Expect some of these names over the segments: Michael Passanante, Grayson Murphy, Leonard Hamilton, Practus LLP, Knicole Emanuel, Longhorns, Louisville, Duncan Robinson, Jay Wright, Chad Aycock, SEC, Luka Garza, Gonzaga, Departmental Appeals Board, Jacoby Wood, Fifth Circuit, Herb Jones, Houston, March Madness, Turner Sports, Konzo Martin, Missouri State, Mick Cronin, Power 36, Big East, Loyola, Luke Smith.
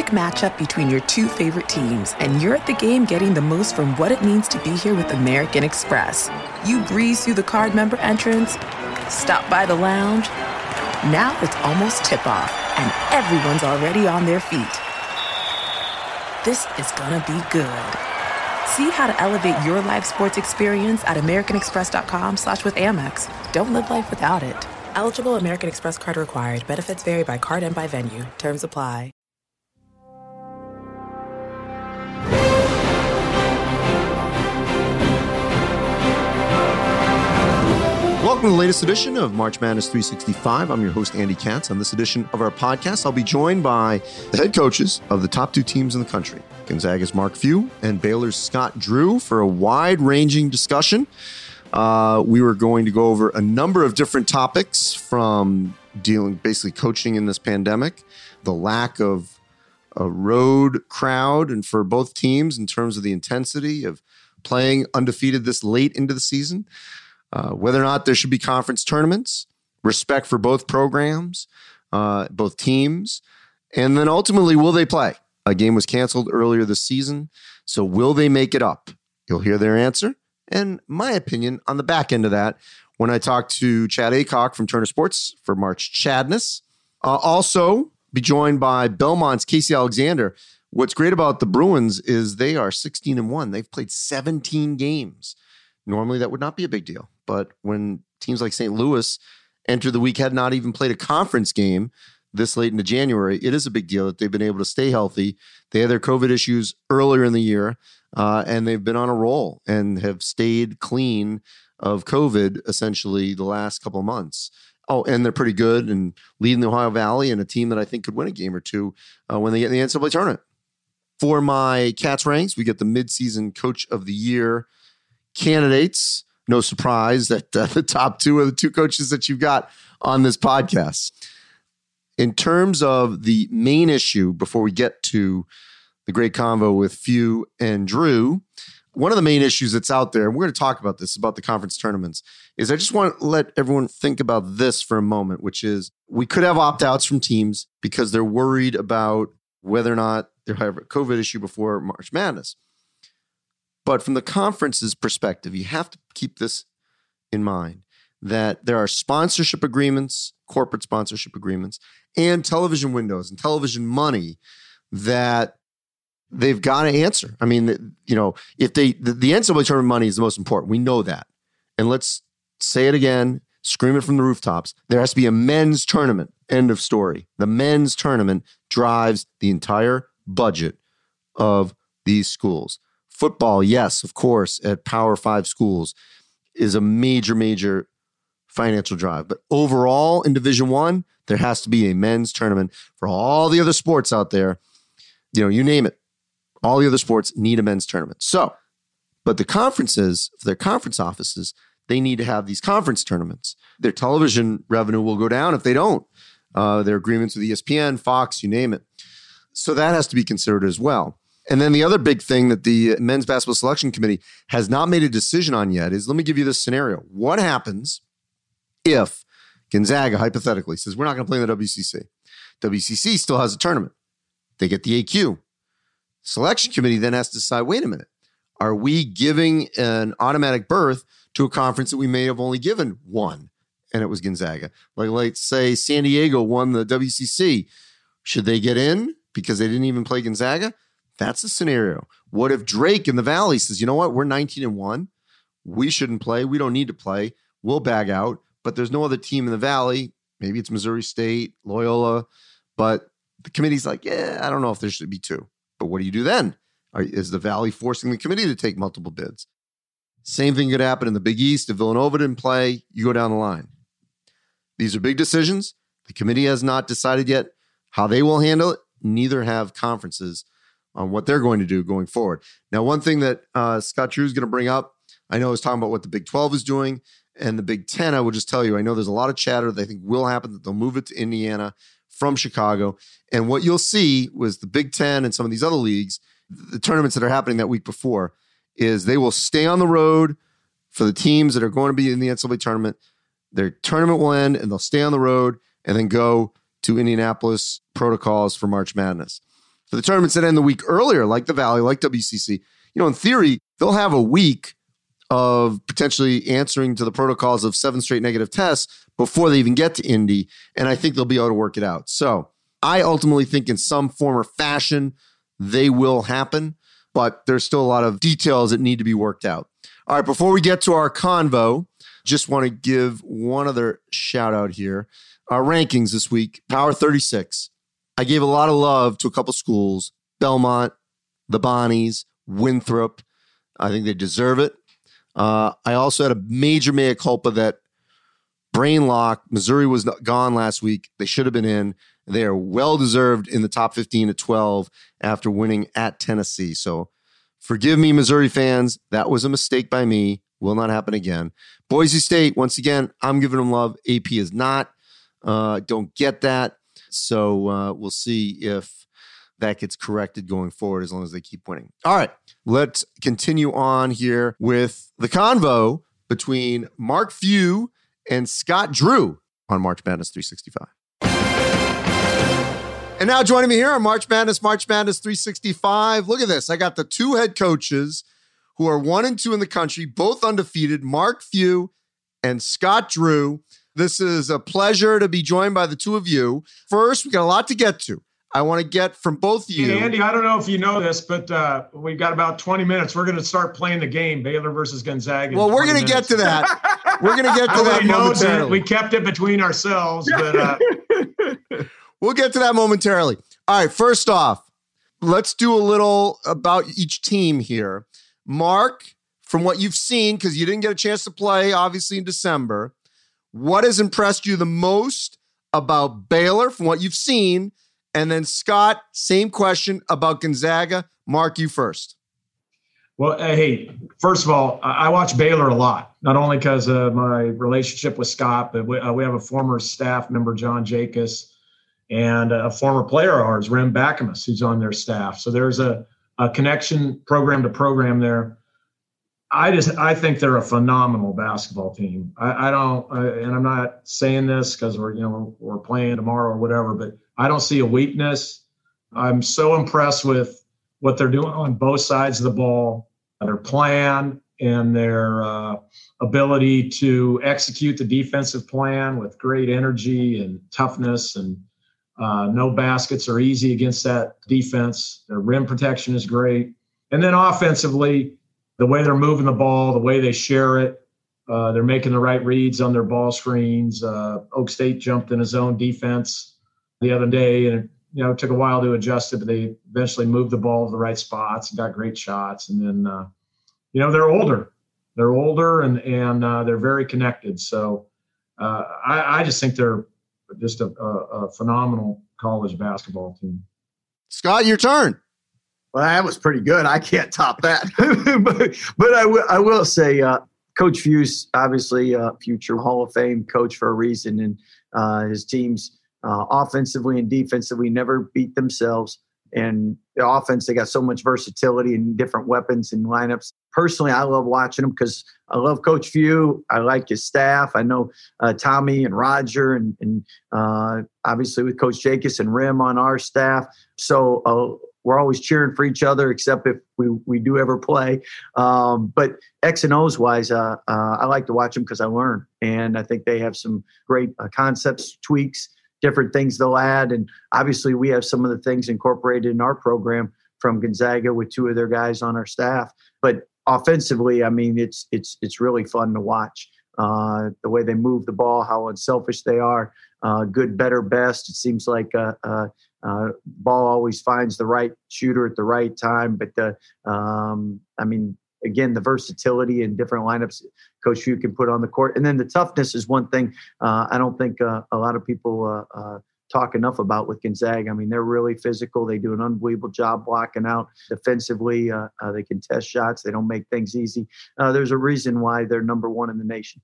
epic matchup between your two favorite teams, and you're at the game getting the most from what it means to be here with American Express. You breeze through the card member entrance, stop by the lounge. Now it's almost tip-off, and everyone's already on their feet. This is gonna be good. See how to elevate your live sports experience at americanexpress.com/withAmex. Don't live life without it. Eligible American Express card required. Benefits vary by card and by venue. Terms apply. Welcome to the latest edition of March Madness 365. I'm your host, Andy Katz. On this edition of our podcast, I'll be joined by the head coaches of the top two teams in the country, Gonzaga's Mark Few and Baylor's Scott Drew, for a wide-ranging discussion. We were going to go over a number of different topics, from basically coaching in this pandemic, the lack of a road crowd, and for both teams in terms of the intensity of playing undefeated this late into the season, whether or not there should be conference tournaments, respect for both programs, both teams, and then ultimately, will they play? A game was canceled earlier this season, so will they make it up? You'll hear their answer and my opinion on the back end of that when I talk to Chad Aycock from Turner Sports for March Chadness. Also be joined by Belmont's Casey Alexander. What's great about the Bruins is they are 16-1. They've played 17 games. Normally that would not be a big deal, but when teams like St. Louis enter the week had not even played a conference game this late into January, it is a big deal that they've been able to stay healthy. They had their COVID issues earlier in the year, and they've been on a roll and have stayed clean of COVID essentially the last couple of months. Oh, and they're pretty good and leading the Ohio Valley, and a team that I think could win a game or two when they get in the NCAA tournament. For my Cats ranks, we get the midseason Coach of the Year candidates. No surprise that the top two are the two coaches that you've got on this podcast. In terms of the main issue, before we get to the great convo with Few and Drew, one of the main issues that's out there, and we're going to talk about this, about the conference tournaments, is I just want to let everyone think about this for a moment, which is we could have opt-outs from teams because they're worried about whether or not they're having a COVID issue before March Madness. But from the conference's perspective, you have to keep this in mind, that there are sponsorship agreements, corporate sponsorship agreements, and television windows and television money that they've got to answer. I mean, you know, if the NCAA tournament money is the most important. We know that. And let's say it again, scream it from the rooftops. There has to be a men's tournament. End of story. The men's tournament drives the entire budget of these schools. Football, yes, of course, at Power 5 schools is a major, major financial drive. But overall, in Division I, there has to be a men's tournament. For all the other sports out there, you know, you name it, all the other sports need a men's tournament. So, but the conferences, their conference offices, they need to have these conference tournaments. Their television revenue will go down if they don't. Their agreements with ESPN, Fox, you name it. So that has to be considered as well. And then the other big thing that the Men's Basketball Selection Committee has not made a decision on yet is, let me give you this scenario. What happens if Gonzaga, hypothetically, says, we're not going to play in the WCC. WCC still has a tournament. They get the AQ. Selection committee then has to decide, wait a minute, are we giving an automatic berth to a conference that we may have only given one? And it was Gonzaga. Like, let's say San Diego won the WCC. Should they get in because they didn't even play Gonzaga? That's the scenario. What if Drake in the Valley says, you know what, we're 19-1. We shouldn't play. We don't need to play. We'll bag out. But there's no other team in the Valley. Maybe it's Missouri State, Loyola. But the committee's like, yeah, I don't know if there should be two. But what do you do then? Is the Valley forcing the committee to take multiple bids? Same thing could happen in the Big East. If Villanova didn't play, you go down the line. These are big decisions. The committee has not decided yet how they will handle it. Neither have conferences on what they're going to do going forward. Now, one thing that Scott Drew is going to bring up, I know is talking about what the Big 12 is doing. And the Big 10, I will just tell you, I know there's a lot of chatter that I think will happen, that they'll move it to Indiana from Chicago. And what you'll see was the Big 10 and some of these other leagues, the tournaments that are happening that week before, is they will stay on the road for the teams that are going to be in the NCAA tournament. Their tournament will end and they'll stay on the road and then go to Indianapolis protocols for March Madness. So the tournaments that end the week earlier, like the Valley, like WCC, in theory, they'll have a week of potentially answering to the protocols of 7 straight negative tests before they even get to Indy. And I think they'll be able to work it out. So I ultimately think in some form or fashion, they will happen, but there's still a lot of details that need to be worked out. All right, before we get to our convo, just want to give one other shout out here. Our rankings this week, Power 36. I gave a lot of love to a couple schools, Belmont, the Bonnies, Winthrop. I think they deserve it. I also had a major mea culpa that brain lock. Missouri was gone last week. They should have been in. They are well-deserved in the top 15 at 12 after winning at Tennessee. So forgive me, Missouri fans. That was a mistake by me. Will not happen again. Boise State, once again, I'm giving them love. AP is not. Don't get that. So we'll see if that gets corrected going forward as long as they keep winning. All right, let's continue on here with the convo between Mark Few and Scott Drew on March Madness 365. And now joining me here on March Madness 365. Look at this. I got the 2 head coaches who are 1 and 2 in the country, both undefeated, Mark Few and Scott Drew. This is a pleasure to be joined by the 2 of you. First, we got a lot to get to. I want to get from both of you. Hey, Andy, I don't know if you know this, but we've got about 20 minutes. We're going to start playing the game, Baylor versus Gonzaga. Well, we're going to get to that. We're going to get to that momentarily. We kept it between ourselves, but we'll get to that momentarily. All right, first off, let's do a little about each team here. Mark, from what you've seen, because you didn't get a chance to play, obviously, in December, what has impressed you the most about Baylor from what you've seen? And then Scott, same question about Gonzaga. Mark, you first. Well, hey, first of all, I watch Baylor a lot, not only because of my relationship with Scott, but we have a former staff member, John Jacobs, and a former player of ours, Rim, who's on their staff. So there's a connection program to program there. I think they're a phenomenal basketball team. And I'm not saying this because we're playing tomorrow or whatever, but I don't see a weakness. I'm so impressed with what they're doing on both sides of the ball, their plan and their ability to execute the defensive plan with great energy and toughness, and no baskets are easy against that defense. Their rim protection is great. And then offensively, the way they're moving the ball, the way they share it, they're making the right reads on their ball screens. Oak State jumped in a zone defense the other day, and it took a while to adjust it, but they eventually moved the ball to the right spots and got great shots. And then, they're older. They're older, and they're very connected. So I just think they're just a phenomenal college basketball team. Scott, your turn. Well, that was pretty good. I can't top that. but I will say Coach Few's obviously a future Hall of Fame coach for a reason. And his teams offensively and defensively never beat themselves. And the offense, they got so much versatility and different weapons and lineups. Personally, I love watching them because I love Coach Few. I like his staff. I know Tommy and Roger and obviously with Coach Jacobs and Rim on our staff. So we're always cheering for each other, except if we do ever play. But X and O's wise, I like to watch them because I learn. And I think they have some great concepts, tweaks, different things they'll add. And obviously we have some of the things incorporated in our program from Gonzaga with 2 of their guys on our staff. But offensively, I mean, it's really fun to watch. The way they move the ball, how unselfish they are, good, better, best. It seems like ball always finds the right shooter at the right time. But again, the versatility and different lineups Coach Few can put on the court. And then the toughness is one thing I don't think a lot of people talk enough about with Gonzaga. I mean, they're really physical. They do an unbelievable job blocking out defensively. They can test shots. They don't make things easy. There's a reason why they're number 1 in the nation.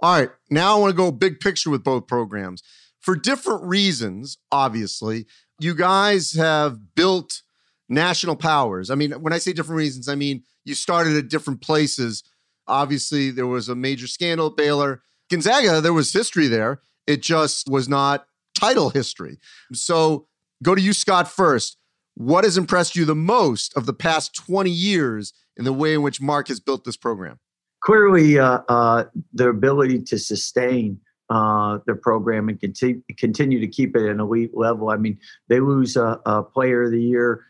All right. Now I want to go big picture with both programs. For different reasons, obviously, you guys have built national powers. I mean, when I say different reasons, I mean, you started at different places. Obviously, there was a major scandal at Baylor. Gonzaga, there was history there. It just was not title history. So go to you, Scott, first. What has impressed you the most of the past 20 years in the way in which Mark has built this program? Clearly, the ability to sustain their program and continue to keep it at an elite level. I mean, they lose a player of the year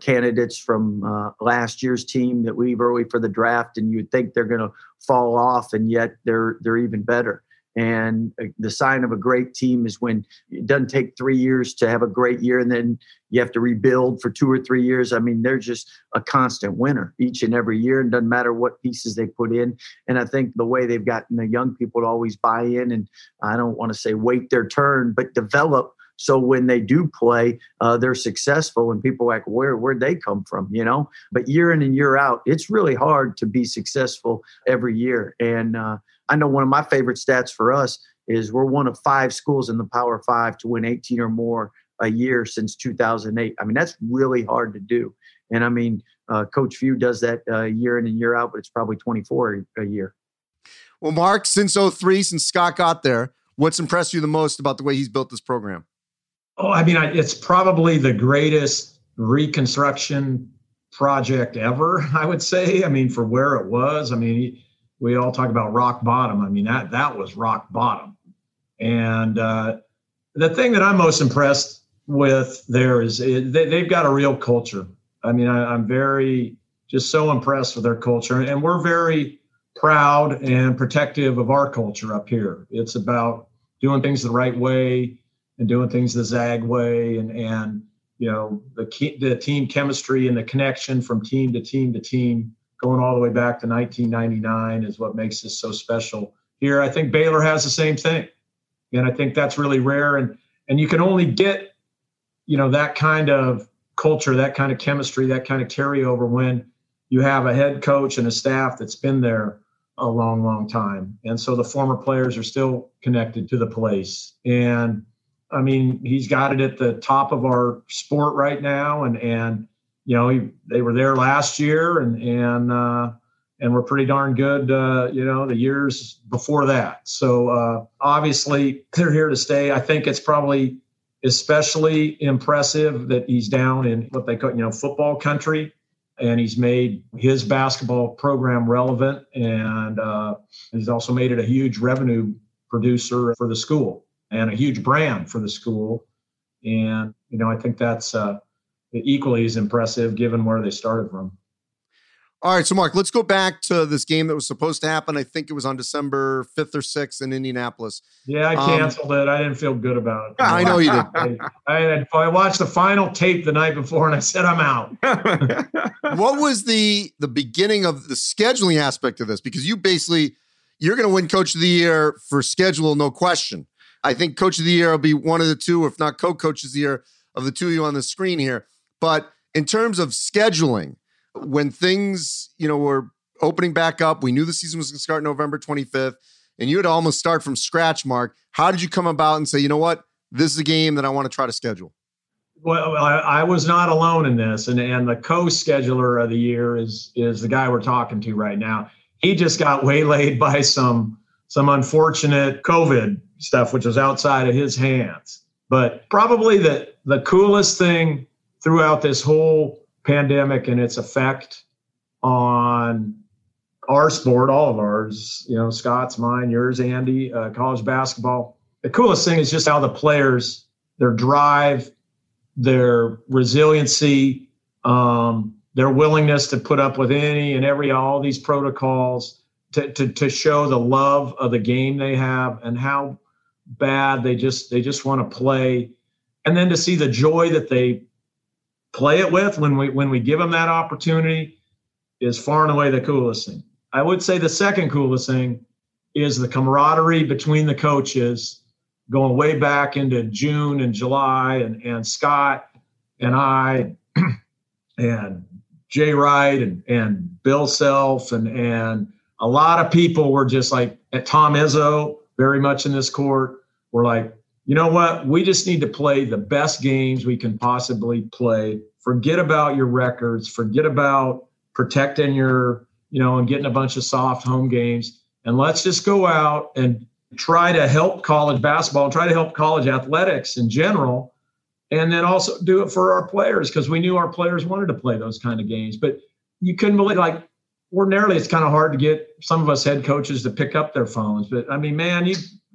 candidates from last year's team that leave early for the draft, and you'd think they're going to fall off, and yet they're even better. And the sign of a great team is when it doesn't take 3 years to have a great year, and then you have to rebuild for 2 or 3 years. I mean, they're just a constant winner each and every year, and doesn't matter what pieces they put in. And I think the way they've gotten the young people to always buy in, and I don't want to say wait their turn, but develop. So when they do play, they're successful, and people are like, where'd they come from, you know? But year in and year out, it's really hard to be successful every year. And, I know one of my favorite stats for us is we're one of 5 schools in the Power Five to win 18 or more a year since 2008. I mean, that's really hard to do. And I mean, Coach Few does that year in and year out, but it's probably 24 a year. Well, Mark, since 2003, since Scott got there, what's impressed you the most about the way he's built this program? Oh, I mean, it's probably the greatest reconstruction project ever, I would say. I mean, for where it was, I mean, we all talk about rock bottom. I mean, that was rock bottom. And the thing that I'm most impressed with there is they've got a real culture. I mean, I'm very just so impressed with their culture. And we're very proud and protective of our culture up here. It's about doing things the right way and doing things the Zag way. And you know, the team chemistry and the connection from team to team to team, going all the way back to 1999 is what makes this so special here. I think Baylor has the same thing. And I think that's really rare. And you can only get, you know, that kind of culture, that kind of chemistry, that kind of carryover when you have a head coach and a staff that's been there a long, long time. And so the former players are still connected to the place. And I mean, he's got it at the top of our sport right now. And, you know, they were there last year and were pretty darn good, you know, the years before that. So obviously they're here to stay. I think it's probably especially impressive that he's down in what they call, you know, football country, and he's made his basketball program relevant. And he's also made it a huge revenue producer for the school and a huge brand for the school. And, you know, I think that's equally as impressive given where they started from. All right, so Mark, let's go back to this game that was supposed to happen. I think it was on December 5th or 6th in Indianapolis. Yeah, I canceled it. I didn't feel good about it. Yeah, I know you did. I watched the final tape the night before, and I said, I'm out. What was the beginning of the scheduling aspect of this? Because you basically, you're going to win Coach of the Year for schedule, no question. I think Coach of the Year will be one of the two, if not co-coaches of the year, of the two of you on the screen here. But in terms of scheduling, when things, you know, were opening back up, we knew the season was going to start November 25th, and you had to almost start from scratch, Mark. How did you come about and say, you know what, this is a game that I want to try to schedule? Well, I was not alone in this, and the co-scheduler of the year is the guy we're talking to right now. He just got waylaid by some unfortunate COVID stuff, which was outside of his hands. But probably the coolest thing throughout this whole pandemic and its effect on our sport, all of ours, you know, Scott's, mine, yours, Andy, college basketball. The coolest thing is just how the players, their drive, their resiliency, their willingness to put up with any and every, all these protocols to show the love of the game they have and how bad they just want to play, and then to see the joy that they play it with when we give them that opportunity is far and away the coolest thing. I would say the second coolest thing is the camaraderie between the coaches going way back into June and July, and Scott and I and Jay Wright and Bill Self and a lot of people were just like at Tom Izzo, very much in this court, we're like, you know what? We just need to play the best games we can possibly play. Forget about your records. Forget about protecting your, you know, and getting a bunch of soft home games. And let's just go out and try to help college basketball, try to help college athletics in general and then also do it for our players, because we knew our players wanted to play those kind of games. But you couldn't believe, like, ordinarily it's kind of hard to get some of us head coaches to pick up their phones. But, I mean, man,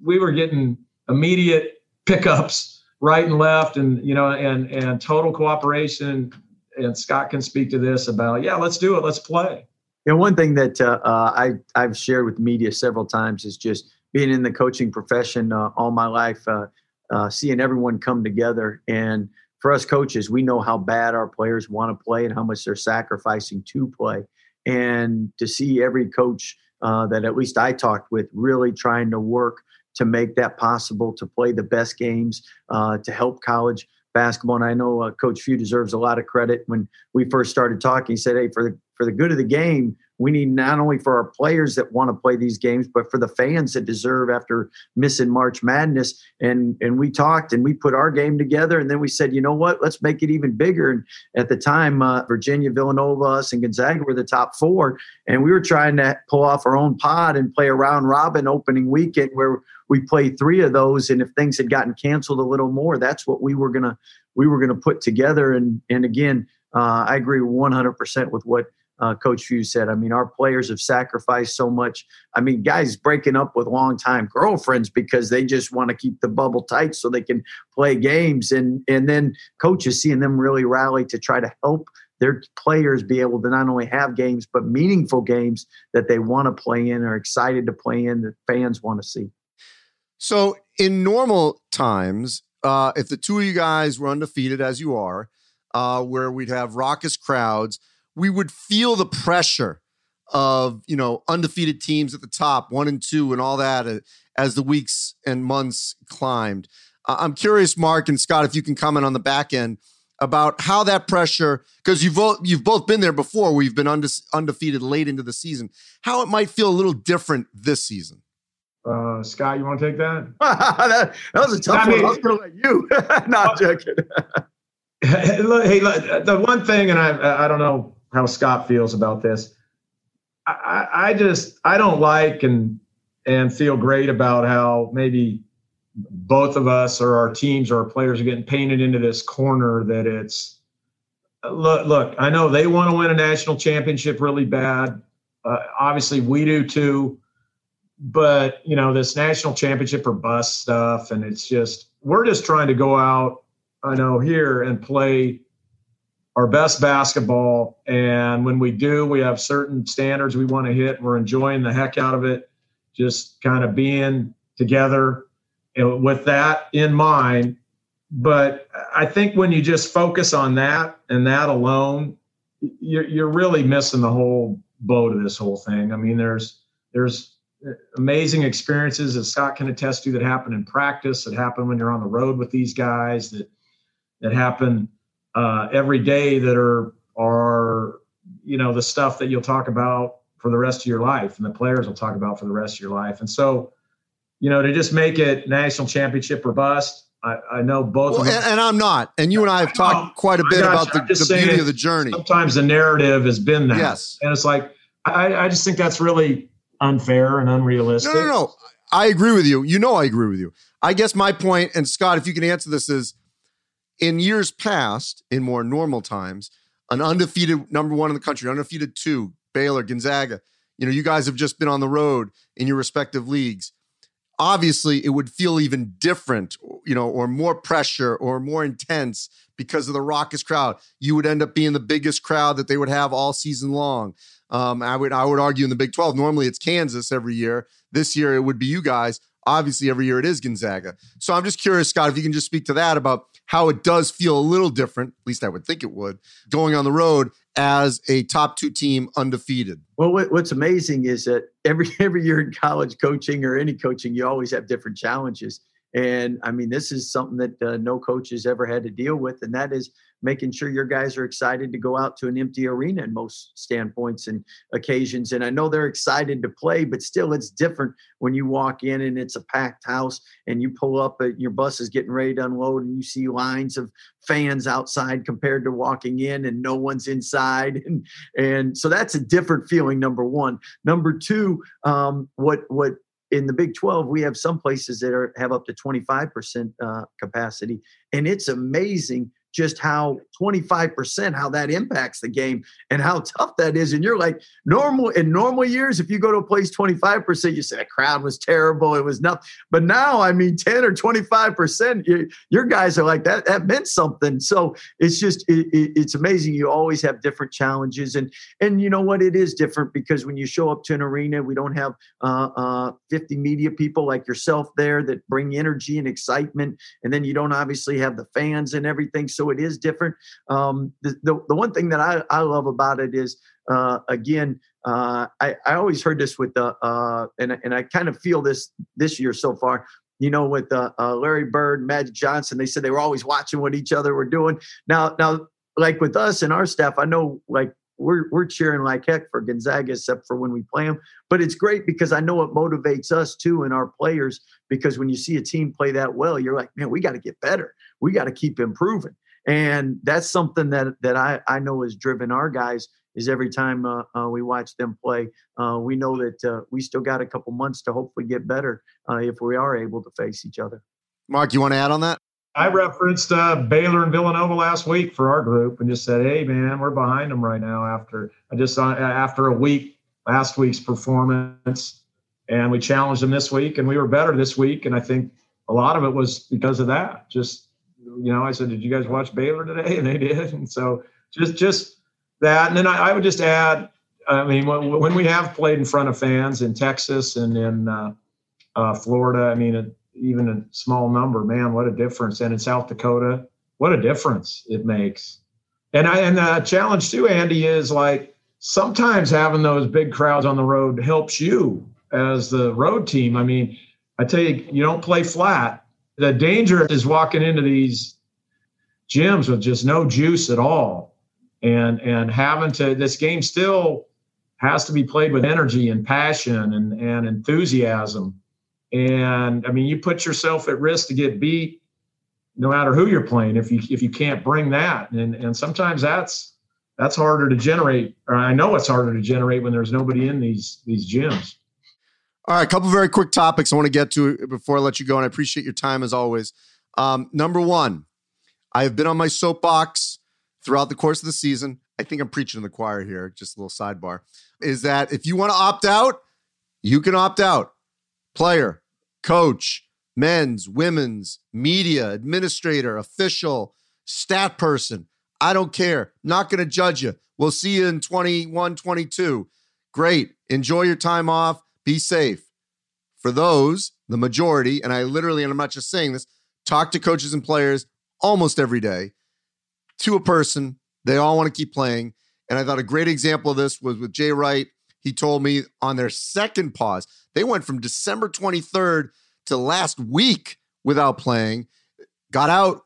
we were getting immediate pickups right and left, and, you know, and total cooperation. And Scott can speak to this about, yeah, let's do it. Let's play. You know, one thing that I've shared with media several times is just being in the coaching profession all my life, seeing everyone come together. And for us coaches, we know how bad our players want to play and how much they're sacrificing to play. And to see every coach that at least I talked with really trying to work to make that possible, to play the best games, to help college basketball. And I know Coach Few deserves a lot of credit. When we first started talking, he said, hey, for the good of the game, we need not only for our players that want to play these games, but for the fans that deserve after missing March Madness. And we talked and we put our game together, and then we said, you know what, let's make it even bigger. And at the time, Virginia, Villanova, us, and Gonzaga were the top four. And we were trying to pull off our own pod and play a round robin opening weekend where we played three of those. And if things had gotten canceled a little more, that's what we were going to put together. And again, I agree 100% with what Coach Few said. I mean, our players have sacrificed so much. I mean, guys breaking up with longtime girlfriends because they just want to keep the bubble tight so they can play games. And then coaches seeing them really rally to try to help their players be able to not only have games, but meaningful games that they want to play in, are excited to play in, that fans want to see. So in normal times, if the two of you guys were undefeated as you are, where we'd have raucous crowds, we would feel the pressure of, you know, undefeated teams at the top, 1 and 2 and all that, as the weeks and months climbed. I'm curious, Mark and Scott, if you can comment on the back end about how that pressure, because you've both been there before, we've been undefeated late into the season, how it might feel a little different this season. Scott, you want to take that? that was a tough one. I was going to let you. Not joking. Hey, look, the one thing, and I don't know how Scott feels about this. I don't like and feel great about how maybe both of us or our teams or our players are getting painted into this corner that it's, look, I know they want to win a national championship really bad. Obviously we do too, but you know, this national championship or bust stuff. And it's just, we're just trying to go out, I know, here and play our best basketball. And when we do, we have certain standards we want to hit. We're enjoying the heck out of it, just kind of being together with that in mind. But I think when you just focus on that and that alone, you're really missing the whole boat of this whole thing. I mean, there's amazing experiences that Scott can attest to that happen in practice, that happen when you're on the road with these guys, that happen every day, that are, you know, the stuff that you'll talk about for the rest of your life and the players will talk about for the rest of your life. And so, you know, to just make it national championship or bust, I know both of us. And I'm not. And you and I have talked quite a bit about the beauty of the journey. Sometimes the narrative has been that. Yes. And it's like, I just think that's really unfair and unrealistic. No. I agree with you. You know, I agree with you. I guess my point, and Scott, if you can answer this, is, in years past, in more normal times, an undefeated number 1 in the country, undefeated 2, Baylor, Gonzaga, you know, you guys have just been on the road in your respective leagues. Obviously, it would feel even different, you know, or more pressure or more intense because of the raucous crowd. You would end up being the biggest crowd that they would have all season long. I would argue in the Big 12, normally it's Kansas every year. This year, it would be you guys. Obviously, every year it is Gonzaga. So I'm just curious, Scott, if you can just speak to that about how it does feel a little different, at least I would think it would, going on the road as a top 2 team undefeated. Well, what's amazing is that every year in college coaching or any coaching, you always have different challenges. And I mean, this is something that no coach has ever had to deal with, and that is making sure your guys are excited to go out to an empty arena in most standpoints and occasions. And I know they're excited to play, but still it's different when you walk in and it's a packed house and you pull up and your bus is getting ready to unload and you see lines of fans outside compared to walking in and no one's inside. And so that's a different feeling, number 1. Number 2, what in the Big 12, we have some places that have up to 25% capacity. And it's amazing just how 25%, how that impacts the game and how tough that is. And you're like, in normal years, if you go to a place 25%, you say the crowd was terrible, it was nothing. But now, I mean, 10 or 25%, your guys are like, that meant something. So it's just, it's amazing. You always have different challenges. And you know what? It is different because when you show up to an arena, we don't have 50 media people like yourself there that bring energy and excitement. And then you don't obviously have the fans and everything. So it is different. The one thing that I love about it is, I always heard this with and I kind of feel this year so far, you know, with Larry Bird, Magic Johnson, they said they were always watching what each other were doing. Now, like with us and our staff, I know, like, we're cheering like heck for Gonzaga, except for when we play them. But it's great because I know it motivates us too and our players, because when you see a team play that well, you're like, man, we got to get better. We got to keep improving. And that's something that I know has driven our guys, is every time we watch them play, we know that we still got a couple months to hopefully get better if we are able to face each other. Mark, you want to add on that? I referenced Baylor and Villanova last week for our group and just said, hey, man, we're behind them right now after a week, last week's performance. And we challenged them this week, and we were better this week. And I think a lot of it was because of that. Just, you know, I said, did you guys watch Baylor today? And they did. And so just that. And then I would just add, I mean, when we have played in front of fans in Texas and in Florida, I mean, even a small number, man, what a difference. And in South Dakota, what a difference it makes. And the challenge too, Andy, is like sometimes having those big crowds on the road helps you as the road team. I mean, I tell you, you don't play flat. The danger is walking into these gyms with just no juice at all. And this game still has to be played with energy and passion and enthusiasm. And I mean, you put yourself at risk to get beat, no matter who you're playing, if you can't bring that. And sometimes that's harder to generate. Or I know it's harder to generate when there's nobody in these gyms. All right, a couple of very quick topics I want to get to before I let you go, and I appreciate your time as always. Number one, I have been on my soapbox throughout the course of the season. I think I'm preaching in the choir here. Just a little sidebar is that if you want to opt out, you can opt out. Player, coach, men's, women's, media, administrator, official, stat person. I don't care. Not going to judge you. We'll see you in 21, 22. Great. Enjoy your time off. Be safe. For those, the majority, and I'm not just saying this, talk to coaches and players almost every day to a person. They all want to keep playing. And I thought a great example of this was with Jay Wright. He told me on their second pause, they went from December 23rd to last week without playing, got out,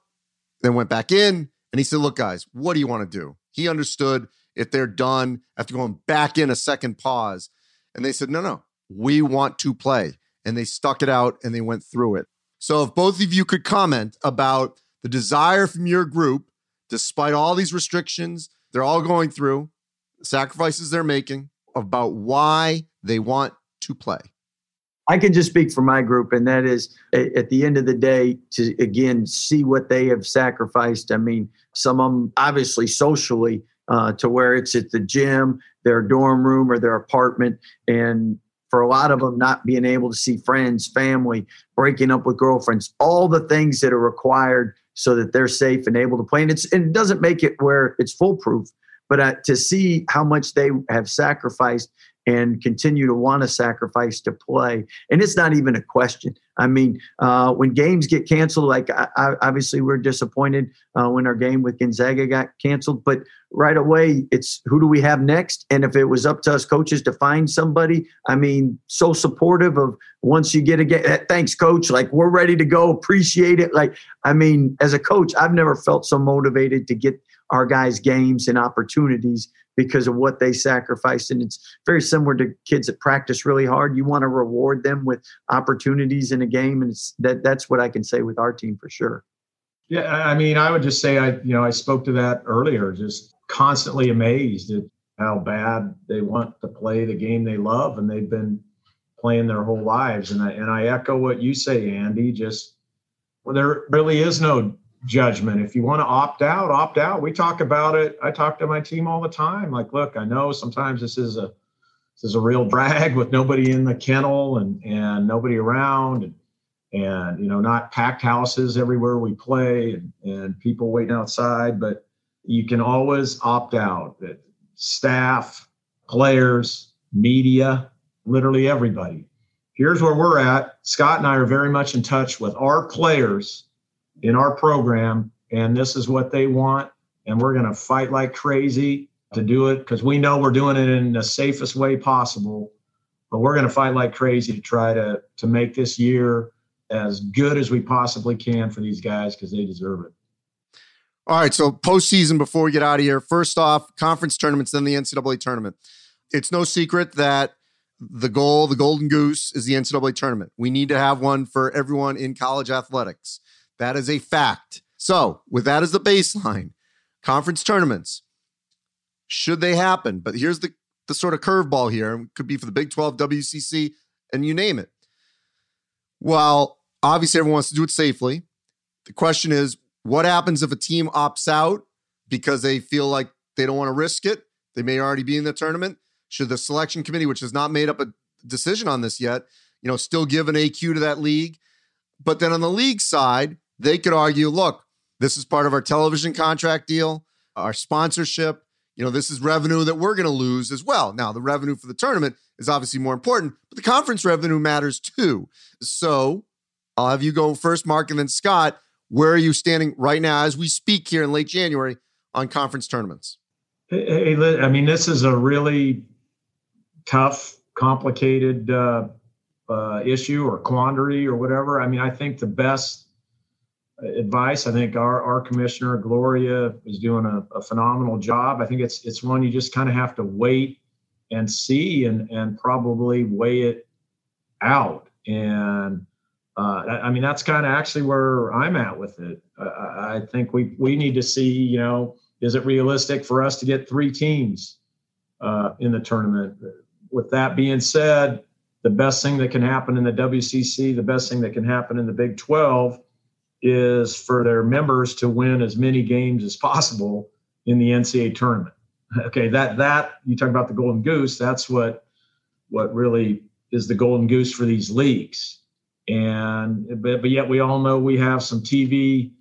then went back in. And he said, look, guys, what do you want to do? He understood if they're done after going back in a second pause. And they said, no, we want to play. And they stuck it out and they went through it. So if both of you could comment about the desire from your group, despite all these restrictions they're all going through, the sacrifices they're making, about why they want to play. I can just speak for my group, and that is at the end of the day to, again, see what they have sacrificed. I mean, some of them obviously socially to where it's at the gym, their dorm room or their apartment, and for a lot of them not being able to see friends, family, breaking up with girlfriends, all the things that are required so that they're safe and able to play. And it doesn't make it where it's foolproof. But to see how much they have sacrificed and continue to want to sacrifice to play. And it's not even a question. I mean, when games get canceled, like I obviously we're disappointed when our game with Gonzaga got canceled. But right away, it's who do we have next? And if it was up to us coaches to find somebody, I mean, so supportive of once you get a game, thanks, coach. Like, we're ready to go. Appreciate it. Like, I mean, as a coach, I've never felt so motivated to get our guys' games and opportunities because of what they sacrificed. And it's very similar to kids that practice really hard. You want to reward them with opportunities in a game. And it's that's what I can say with our team for sure. Yeah. I mean, I would just say, I spoke to that earlier, just constantly amazed at how bad they want to play the game they love. And they've been playing their whole lives. And I echo what you say, Andy. There really is no judgment. If you want to opt out, opt out. We talk about it. I talk to my team all the time. Like, look, I know sometimes this is a real drag with nobody in the kennel and nobody around and you know, not packed houses everywhere we play and people waiting outside, but you can always opt out. That staff, players, media, literally everybody. Here's where we're at. Scott and I are very much in touch with our players in our program, and this is what they want, and we're going to fight like crazy to do it because we know we're doing it in the safest way possible, but we're going to fight like crazy to try to make this year as good as we possibly can for these guys because they deserve it. All right, so postseason before we get out of here. First off, conference tournaments, then the NCAA tournament. It's no secret that the goal, the golden goose, is the NCAA tournament. We need to have one for everyone in college athletics. That is a fact. So with that as the baseline, conference tournaments, should they happen? But here's the sort of curveball here. It could be for the Big 12, WCC, and you name it. While obviously everyone wants to do it safely, the question is, what happens if a team opts out because they feel like they don't want to risk it? They may already be in the tournament. Should the selection committee, which has not made up a decision on this yet, you know, still give an AQ to that league? But then on the league side, they could argue, look, this is part of our television contract deal, our sponsorship. You know, this is revenue that we're going to lose as well. Now, the revenue for the tournament is obviously more important, but the conference revenue matters too. So I'll have you go first, Mark, and then Scott. Where are you standing right now as we speak here in late January on conference tournaments? Hey, I mean, this is a really tough, complicated issue or quandary or whatever. I mean, I think the best advice, I think our commissioner, Gloria, is doing a phenomenal job. I think it's one you just kind of have to wait and see and probably weigh it out. And I mean, that's kind of actually where I'm at with it. I think we need to see, you know, is it realistic for us to get three teams in the tournament? With that being said, the best thing that can happen in the WCC, the best thing that can happen in the Big 12 is for their members to win as many games as possible in the NCAA tournament. Okay, that you talk about the golden goose, that's what really is the golden goose for these leagues. And but yet we all know we have some TV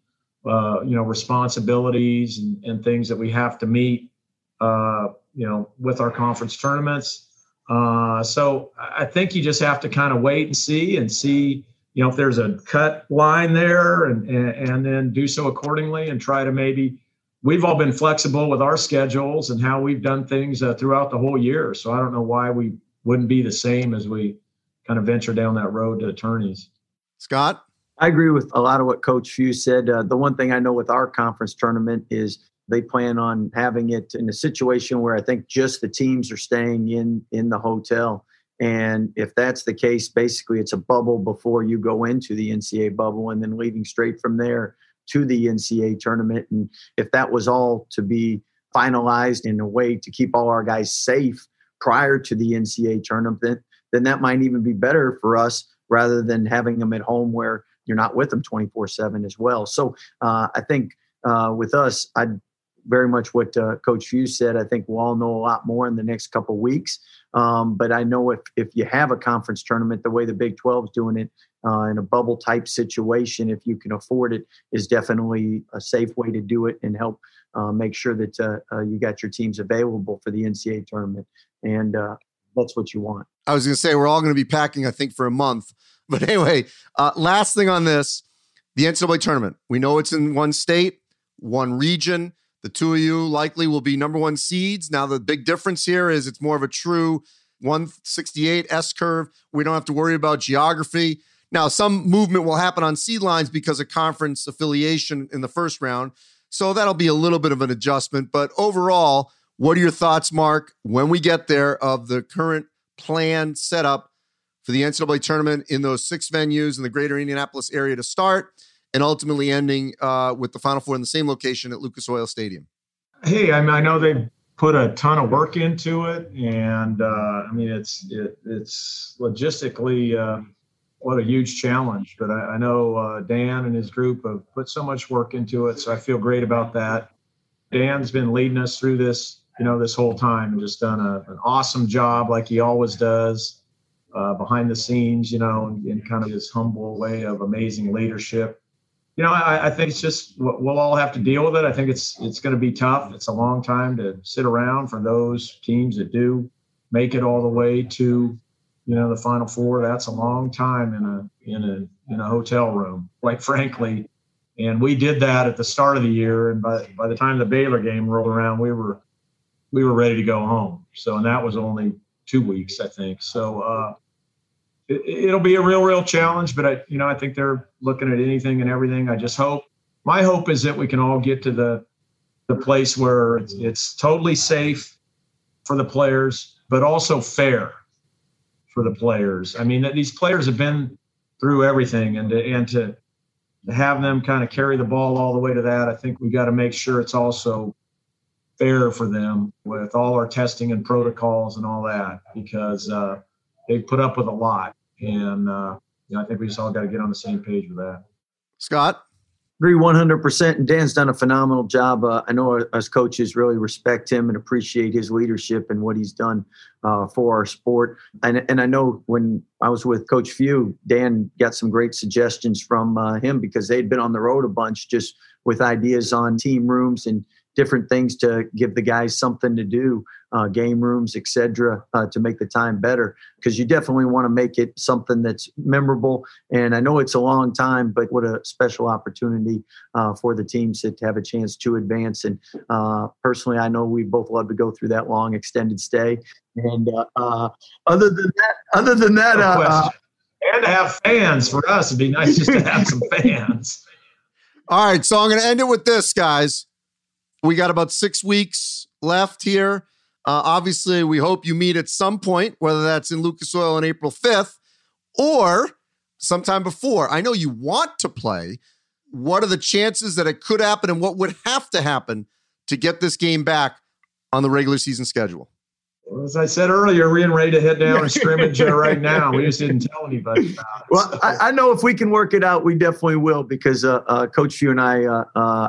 responsibilities and things that we have to meet, with our conference tournaments. So I think you just have to kind of wait and see, you know, if there's a cut line there and then do so accordingly and try to maybe we've all been flexible with our schedules and how we've done things throughout the whole year. So I don't know why we wouldn't be the same as we kind of venture down that road to attorneys. Scott? I agree with a lot of what Coach Few said. The one thing I know with our conference tournament is they plan on having it in a situation where I think just the teams are staying in the hotel. And if that's the case, basically it's a bubble before you go into the NCAA bubble and then leading straight from there to the NCAA tournament. And if that was all to be finalized in a way to keep all our guys safe prior to the NCAA tournament, then that might even be better for us rather than having them at home where you're not with them 24/7 as well. So I think with us, I very much what Coach Few said. I think we'll all know a lot more in the next couple of weeks. But I know if you have a conference tournament, the way the Big 12 is doing it in a bubble type situation, if you can afford it, is definitely a safe way to do it and help make sure that you got your teams available for the NCAA tournament. And that's what you want. I was going to say, we're all going to be packing, I think, for a month. But anyway, last thing on this, the NCAA tournament. We know it's in one state, one region. The two of you likely will be number one seeds. Now, the big difference here is it's more of a true 168 S-curve. We don't have to worry about geography. Now, some movement will happen on seed lines because of conference affiliation in the first round. So that'll be a little bit of an adjustment. But overall, what are your thoughts, Mark, when we get there of the current plan setup for the NCAA tournament in those six venues in the greater Indianapolis area to start, and ultimately ending with the Final Four in the same location at Lucas Oil Stadium? Hey, I know they've put a ton of work into it, and I mean, it's logistically what a huge challenge. But I know Dan and his group have put so much work into it, so I feel great about that. Dan's been leading us through this, this whole time, and just done an awesome job, like he always does, behind the scenes, in kind of his humble way of amazing leadership. I think it's just, we'll all have to deal with it. I think it's going to be tough. It's a long time to sit around for those teams that do make it all the way to, the Final Four. That's a long time in a hotel room, quite frankly. And we did that at the start of the year. And by the time the Baylor game rolled around, we were ready to go home. So, and that was only 2 weeks, I think. So, it'll be a real challenge, but I think they're looking at anything and everything. I just hope, my hope is that we can all get to the place where it's totally safe for the players, but also fair for the players. I mean, that these players have been through everything, and to have them kind of carry the ball all the way to that, I think we got to make sure it's also fair for them with all our testing and protocols and all that, because they put up with a lot. And I think we just all got to get on the same page with that. Scott? Agree 100%. And Dan's done a phenomenal job. I know us coaches really respect him and appreciate his leadership and what he's done for our sport. And I know when I was with Coach Few, Dan got some great suggestions from him, because they'd been on the road a bunch, just with ideas on team rooms and different things to give the guys something to do, game rooms, et cetera, to make the time better. Because you definitely want to make it something that's memorable. And I know it's a long time, but what a special opportunity for the teams that have a chance to advance. And personally, I know we both love to go through that long extended stay. And other than that, and to have fans for us, it'd be nice just to have some fans. All right, so I'm going to end it with this, guys. We got about 6 weeks left here. Obviously, we hope you meet at some point, whether that's in Lucas Oil on April 5th or sometime before. I know you want to play. What are the chances that it could happen, and what would have to happen to get this game back on the regular season schedule? Well, as I said earlier, we're ready to head down and scrimmage right now. We just didn't tell anybody about it. Well, so. I know if we can work it out, we definitely will, because Coach Few and I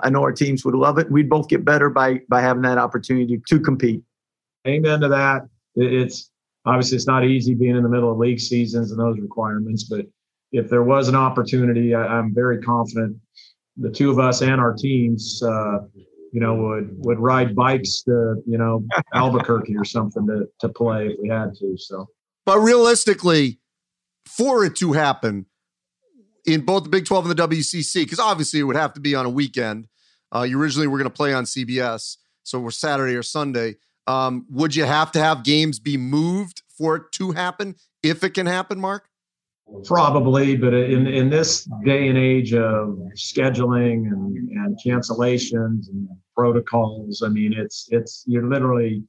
know our teams would love it. We'd both get better by having that opportunity to compete. Amen to that. It's obviously, it's not easy being in the middle of league seasons and those requirements, but if there was an opportunity, I'm very confident the two of us and our teams would ride bikes to, Albuquerque or something to play if we had to. So, but realistically, for it to happen in both the Big 12 and the WCC, because obviously it would have to be on a weekend. You originally were going to play on CBS, so we're Saturday or Sunday. Would you have to have games be moved for it to happen, if it can happen, Mark? Probably, but in this day and age of scheduling and cancellations and protocols, I mean, you're literally,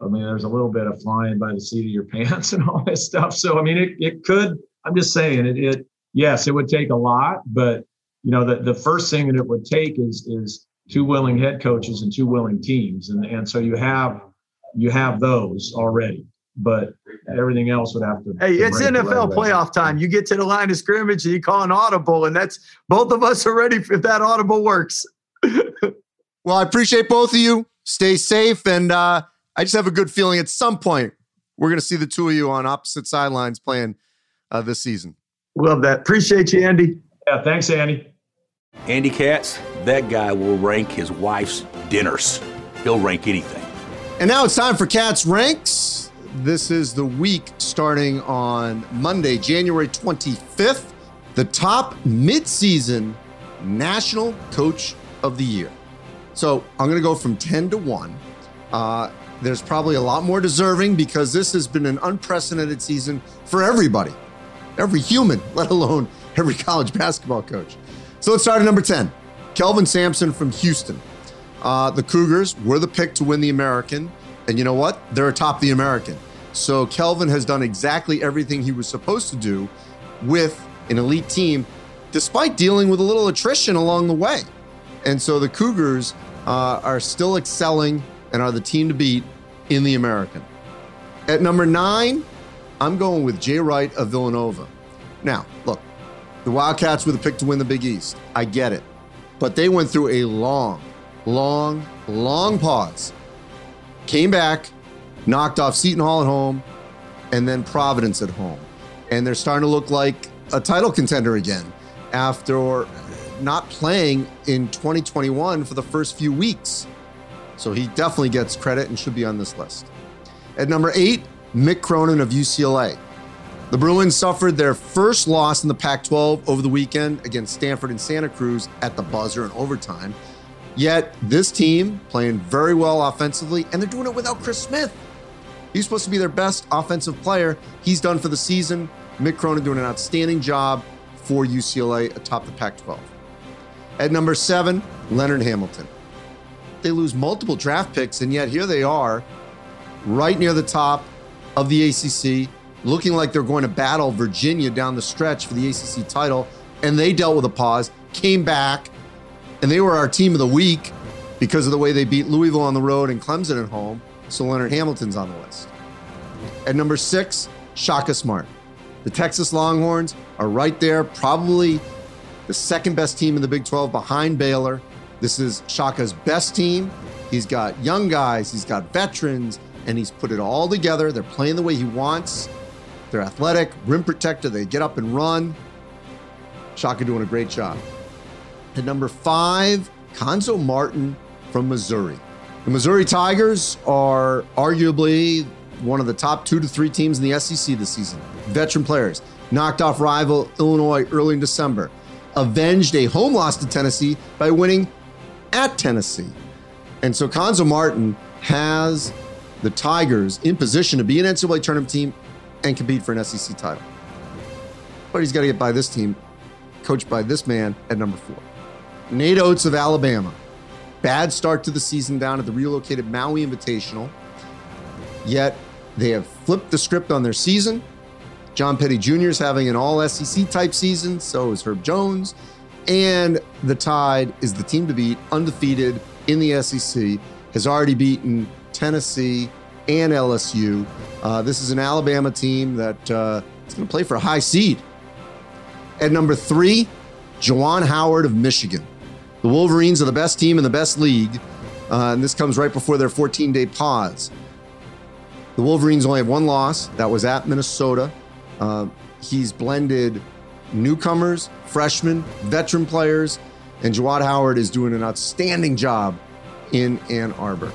there's a little bit of flying by the seat of your pants and all this stuff. So, it could, I'm just saying it, yes, it would take a lot, but the first thing that it would take is two willing head coaches and two willing teams. And so you have those already. But everything else would have to. Hey, it's NFL playoff time. You get to the line of scrimmage and you call an audible, and that's both of us are ready if that audible works. Well, I appreciate both of you. Stay safe, and I just have a good feeling at some point we're going to see the two of you on opposite sidelines playing this season. Love that. Appreciate you, Andy. Yeah, thanks, Andy. Andy Katz, that guy will rank his wife's dinners. He'll rank anything. And now it's time for Katz Ranks. This is the week starting on Monday, January 25th, the top midseason National Coach of the Year. So I'm going to go from 10 to 1. There's probably a lot more deserving, because this has been an unprecedented season for everybody, every human, let alone every college basketball coach. So let's start at number 10, Kelvin Sampson from Houston. The Cougars were the pick to win the American. And you know what? They're atop the American. So Kelvin has done exactly everything he was supposed to do with an elite team, despite dealing with a little attrition along the way. And so the Cougars are still excelling and are the team to beat in the American. At number 9, I'm going with Jay Wright of Villanova. Now, look, the Wildcats were the pick to win the Big East. I get it. But they went through a long pause, came back, knocked off Seton Hall at home, and then Providence at home. And they're starting to look like a title contender again after not playing in 2021 for the first few weeks. So he definitely gets credit and should be on this list. At number 8, Mick Cronin of UCLA. The Bruins suffered their first loss in the Pac-12 over the weekend against Stanford and Santa Cruz at the buzzer in overtime. Yet this team playing very well offensively, and they're doing it without Chris Smith. He's supposed to be their best offensive player. He's done for the season. Mick Cronin doing an outstanding job for UCLA atop the Pac-12. At number 7, Leonard Hamilton. They lose multiple draft picks, and yet here they are right near the top of the ACC, looking like they're going to battle Virginia down the stretch for the ACC title. And they dealt with a pause, came back, and they were our team of the week because of the way they beat Louisville on the road and Clemson at home. So Leonard Hamilton's on the list. At number 6, Shaka Smart. The Texas Longhorns are right there, probably the second best team in the Big 12 behind Baylor. This is Shaka's best team. He's got young guys, he's got veterans, and he's put it all together. They're playing the way he wants. They're athletic, rim protector, they get up and run. Shaka doing a great job. At number 5, Konzo Martin from Missouri. The Missouri Tigers are arguably one of the top 2 to 3 teams in the SEC this season. Veteran players, knocked off rival Illinois early in December, avenged a home loss to Tennessee by winning at Tennessee. And so Konzo Martin has the Tigers in position to be an NCAA tournament team and compete for an SEC title. But he's got to get by this team, coached by this man at number 4. Nate Oates of Alabama. Bad start to the season down at the relocated Maui Invitational. Yet they have flipped the script on their season. John Petty Jr. is having an all-SEC type season. So is Herb Jones. And the Tide is the team to beat, undefeated in the SEC, has already beaten Tennessee and LSU. This is an Alabama team that is going to play for a high seed. At number 3, Juwan Howard of Michigan. The Wolverines are the best team in the best league, and this comes right before their 14-day pause. The Wolverines only have one loss. That was at Minnesota. He's blended newcomers, freshmen, veteran players, and Juwan Howard is doing an outstanding job in Ann Arbor.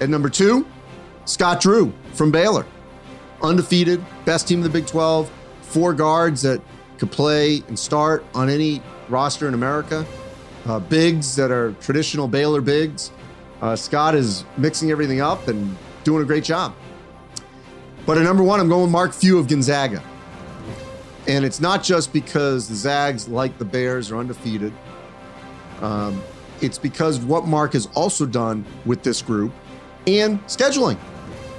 At number 2, Scott Drew from Baylor. Undefeated, best team in the Big 12, 4 guards that could play and start on any roster in America. Bigs that are traditional Baylor bigs. Scott is mixing everything up and doing a great job. But at number 1, I'm going with Mark Few of Gonzaga. And it's not just because the Zags, like the Bears, are undefeated. It's because what Mark has also done with this group and scheduling.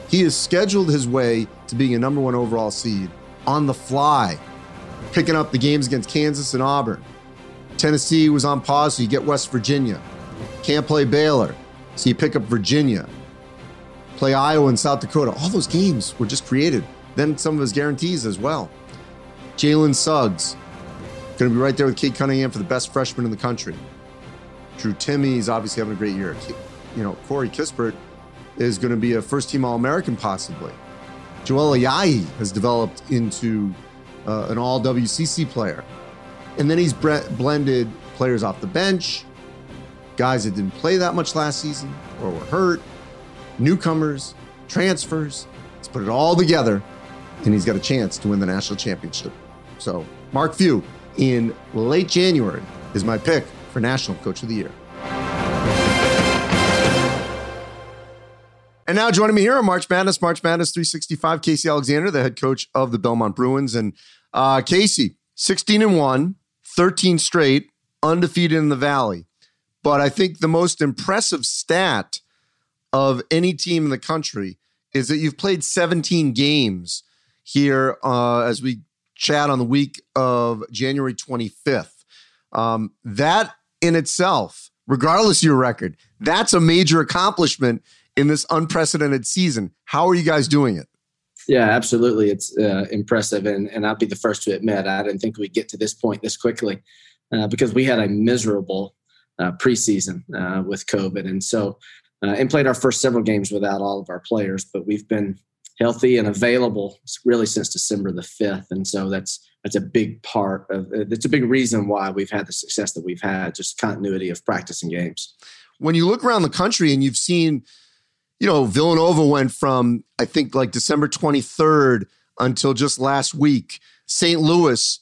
He has scheduled his way to being a number 1 overall seed on the fly, picking up the games against Kansas and Auburn. Tennessee was on pause, so you get West Virginia. Can't play Baylor, so you pick up Virginia. Play Iowa and South Dakota. All those games were just created. Then some of his guarantees as well. Jalen Suggs, going to be right there with Cade Cunningham for the best freshman in the country. Drew Timmy's obviously having a great year. You know, Corey Kispert is going to be a first-team All-American possibly. Joel Ayayi has developed into an all-WCC player. And then he's blended players off the bench, guys that didn't play that much last season or were hurt, newcomers, transfers. He's put it all together, and he's got a chance to win the national championship. So Mark Few in late January is my pick for National Coach of the Year. And now joining me here on March Madness 365, Casey Alexander, the head coach of the Belmont Bruins. And Casey, 16-1. 13 straight, undefeated in the Valley. But I think the most impressive stat of any team in the country is that you've played 17 games here as we chat on the week of January 25th. That in itself, regardless of your record, that's a major accomplishment in this unprecedented season. How are you guys doing it? Yeah, absolutely. It's impressive. And I'll be the first to admit, I didn't think we'd get to this point this quickly because we had a miserable preseason with COVID. And so, and played our first several games without all of our players, but we've been healthy and available really since December the 5th. And so that's a big part of it. It's a big reason why we've had the success that we've had, just continuity of practice and games. When you look around the country and you've seen, you know, Villanova went from, I think, like December 23rd until just last week. St. Louis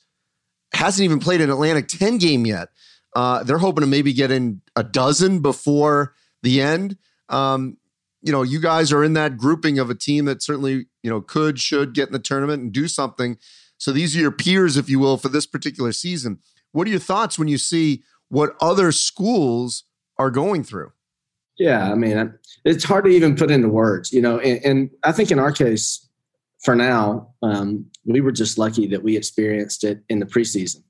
hasn't even played an Atlantic 10 game yet. They're hoping to maybe get in a dozen before the end. You know, you guys are in that grouping of a team that certainly, you know, could, should get in the tournament and do something. So these are your peers, if you will, for this particular season. What are your thoughts when you see what other schools are going through? Yeah, I mean, it's hard to even put into words, you know, and I think in our case for now, we were just lucky that we experienced it in the preseason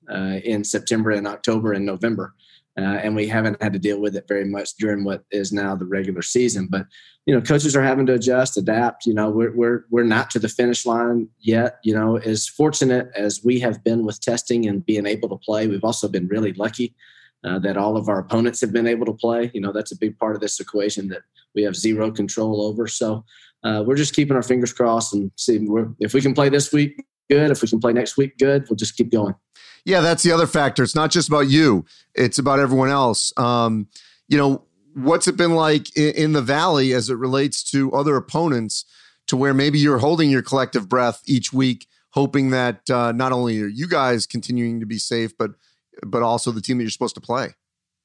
in September and October and November. And we haven't had to deal with it very much during what is now the regular season. But, you know, coaches are having to adjust, adapt. You know, we're not to the finish line yet. You know, as fortunate as we have been with testing and being able to play, we've also been really lucky that all of our opponents have been able to play. You know, that's a big part of this equation that we have zero control over. So we're just keeping our fingers crossed and seeing if we can play this week, good. If we can play next week, good. We'll just keep going. Yeah, that's the other factor. It's not just about you. It's about everyone else. You know, what's it been like in the Valley as it relates to other opponents to where maybe you're holding your collective breath each week, hoping that not only are you guys continuing to be safe, but also the team that you're supposed to play?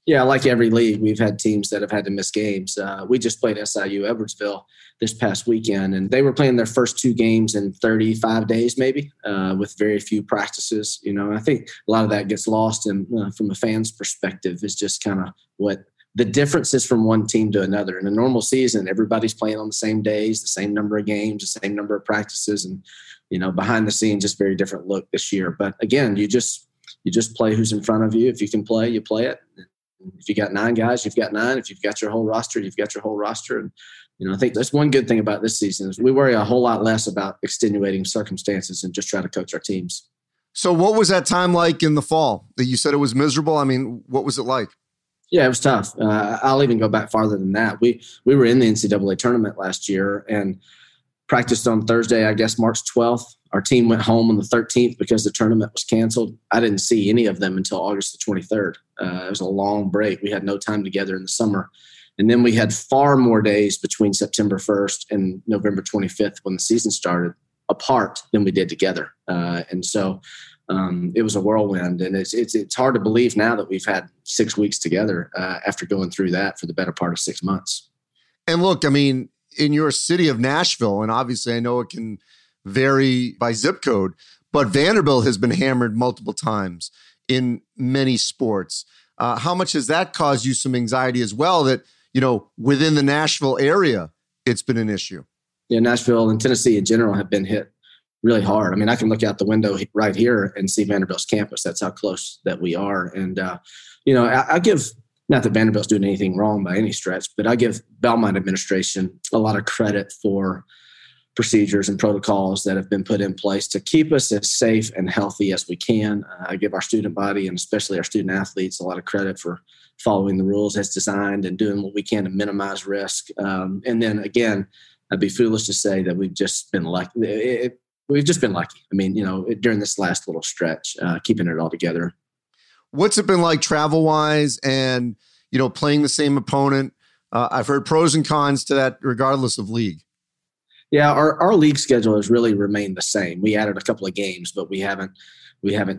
Yeah, like every league, we've had teams that have had to miss games. We just played SIU Edwardsville this past weekend, and they were playing their first two games in 35 days maybe with very few practices. You know, and I think a lot of that gets lost, and from a fan's perspective, it's just kind of what the difference is from one team to another. In a normal season, everybody's playing on the same days, the same number of games, the same number of practices, and, you know, behind the scenes, just very different look this year. But, again, you just play who's in front of you. If you can play, you play it. If you got 9 guys, you've got 9. If you've got your whole roster, you've got your whole roster. And, you know, I think that's one good thing about this season is we worry a whole lot less about extenuating circumstances and just try to coach our teams. So what was that time like in the fall that you said it was miserable? I mean, what was it like? Yeah, it was tough. I'll even go back farther than that. We were in the NCAA tournament last year and practiced on Thursday, I guess, March 12th. Our team went home on the 13th because the tournament was canceled. I didn't see any of them until August the 23rd. It was a long break. We had no time together in the summer. And then we had far more days between September 1st and November 25th when the season started apart than we did together. And so it was a whirlwind. And it's hard to believe now that we've had 6 weeks together after going through that for the better part of 6 months. And look, I mean, in your city of Nashville, and obviously I know it can vary by zip code, but Vanderbilt has been hammered multiple times in many sports. How much has that caused you some anxiety as well that, you know, within the Nashville area, it's been an issue? Yeah, Nashville and Tennessee in general have been hit really hard. I mean, I can look out the window right here and see Vanderbilt's campus. That's how close that we are. And, you know, I give... not that Vanderbilt's doing anything wrong by any stretch, but I give Belmont administration a lot of credit for procedures and protocols that have been put in place to keep us as safe and healthy as we can. I give our student body and especially our student athletes a lot of credit for following the rules as designed and doing what we can to minimize risk. And then again, I'd be foolish to say that we've just been lucky. We've just been lucky. I mean, you know, during this last little stretch, keeping it all together. What's it been like travel-wise and, you know, playing the same opponent? I've heard pros and cons to that regardless of league. Yeah, our league schedule has really remained the same. We added a couple of games, but we haven't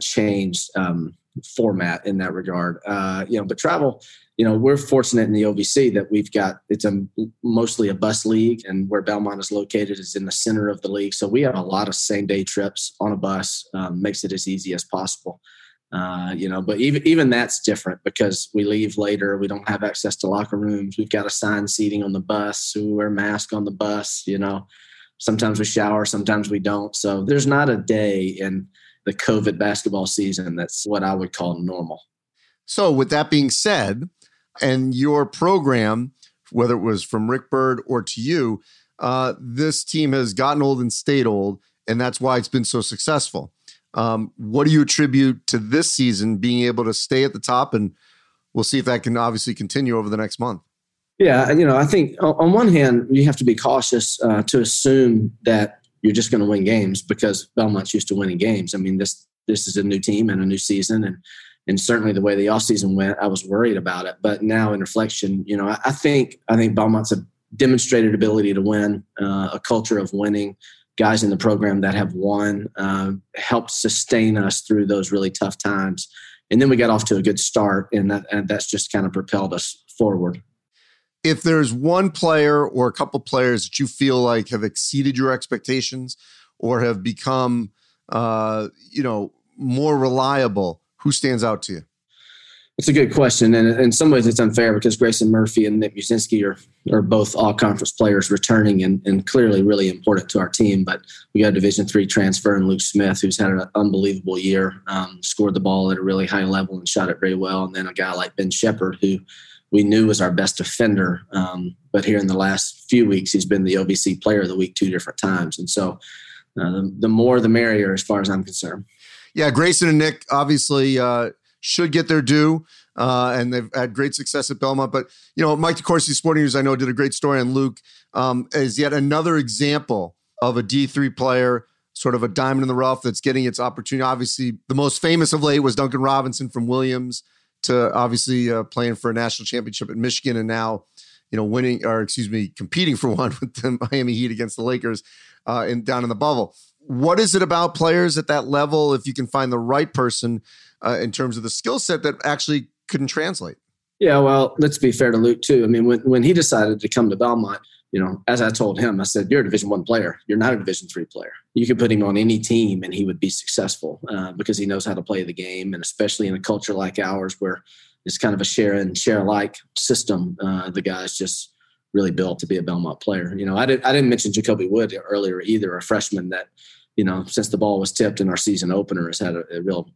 changed format in that regard. You know, but travel, you know, we're fortunate in the OVC that we've got – it's mostly a bus league, and where Belmont is located is in the center of the league. So we have a lot of same-day trips on a bus, makes it as easy as possible. You know, but even that's different because we leave later. We don't have access to locker rooms. We've got assigned seating on the bus. We wear masks on the bus. You know, sometimes we shower, sometimes we don't. So there's not a day in the COVID basketball season that's what I would call normal. So with that being said, and your program whether it was from Rick Byrd or to you, this team has gotten old and stayed old, and that's why it's been so successful. What do you attribute to this season being able to stay at the top? And we'll see if that can obviously continue over the next month. Yeah, I think on one hand, you have to be cautious to assume that you're just going to win games because Belmont's used to winning games. I mean, this is a new team and a new season. And certainly the way the offseason went, I was worried about it. But now in reflection, I think Belmont's a demonstrated ability to win, a culture of winning, guys in the program that have won, helped sustain us through those really tough times. And then we got off to a good start, and that's just kind of propelled us forward. If there's one player or a couple players that you feel like have exceeded your expectations or have become, more reliable, who stands out to you? It's a good question. And in some ways it's unfair because Grayson Murphy and Nick Musinski are both all conference players returning and clearly really important to our team. But we got a Division III transfer in Luke Smith, who's had an unbelievable year, scored the ball at a really high level and shot it very well. And then a guy like Ben Shepard, who we knew was our best defender. But here in the last few weeks, he's been the OVC player of the week 2 different times. And so the more the merrier, as far as I'm concerned. Yeah. Grayson and Nick obviously, should get their due, and they've had great success at Belmont. But, Mike DeCourcy, Sporting News, I know, did a great story on Luke, is yet another example of a D3 player, sort of a diamond in the rough that's getting its opportunity. Obviously, the most famous of late was Duncan Robinson from Williams to obviously playing for a national championship at Michigan and now, competing for one with the Miami Heat against the Lakers down in the bubble. What is it about players at that level, if you can find the right person, in terms of the skill set that actually couldn't translate? Yeah, well, let's be fair to Luke too. I mean, when he decided to come to Belmont, as I told him, I said, you're a Division I player. You're not a Division III player. You could put him on any team and he would be successful because he knows how to play the game. And especially in a culture like ours where it's kind of a share and share alike system, the guy's just really built to be a Belmont player. I didn't mention Jacoby Wood earlier either, a freshman that, since the ball was tipped in our season opener has had a real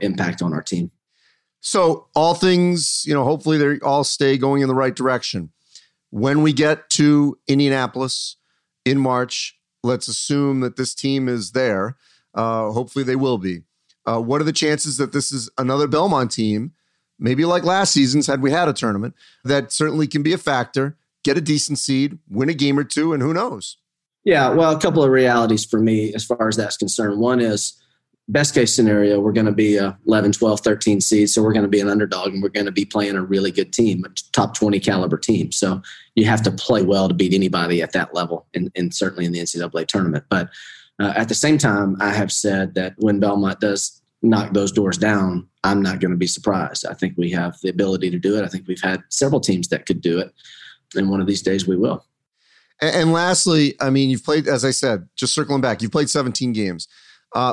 impact on our team. So all things, hopefully they all stay going in the right direction. When we get to Indianapolis in March, let's assume that this team is there. Hopefully they will be. What are the chances that this is another Belmont team, maybe like last season's had we had a tournament, that certainly can be a factor, get a decent seed, win a game or two, and who knows? Yeah, well, a couple of realities for me as far as that's concerned. One is, best case scenario, we're going to be 11, 12, 13 seed. So we're going to be an underdog and we're going to be playing a really good team, a top 20 caliber team. So you have to play well to beat anybody at that level and certainly in the NCAA tournament. But at the same time, I have said that when Belmont does knock those doors down, I'm not going to be surprised. I think we have the ability to do it. I think we've had several teams that could do it. And one of these days we will. And lastly, I mean, you've played, as I said, just circling back, you've played 17 games.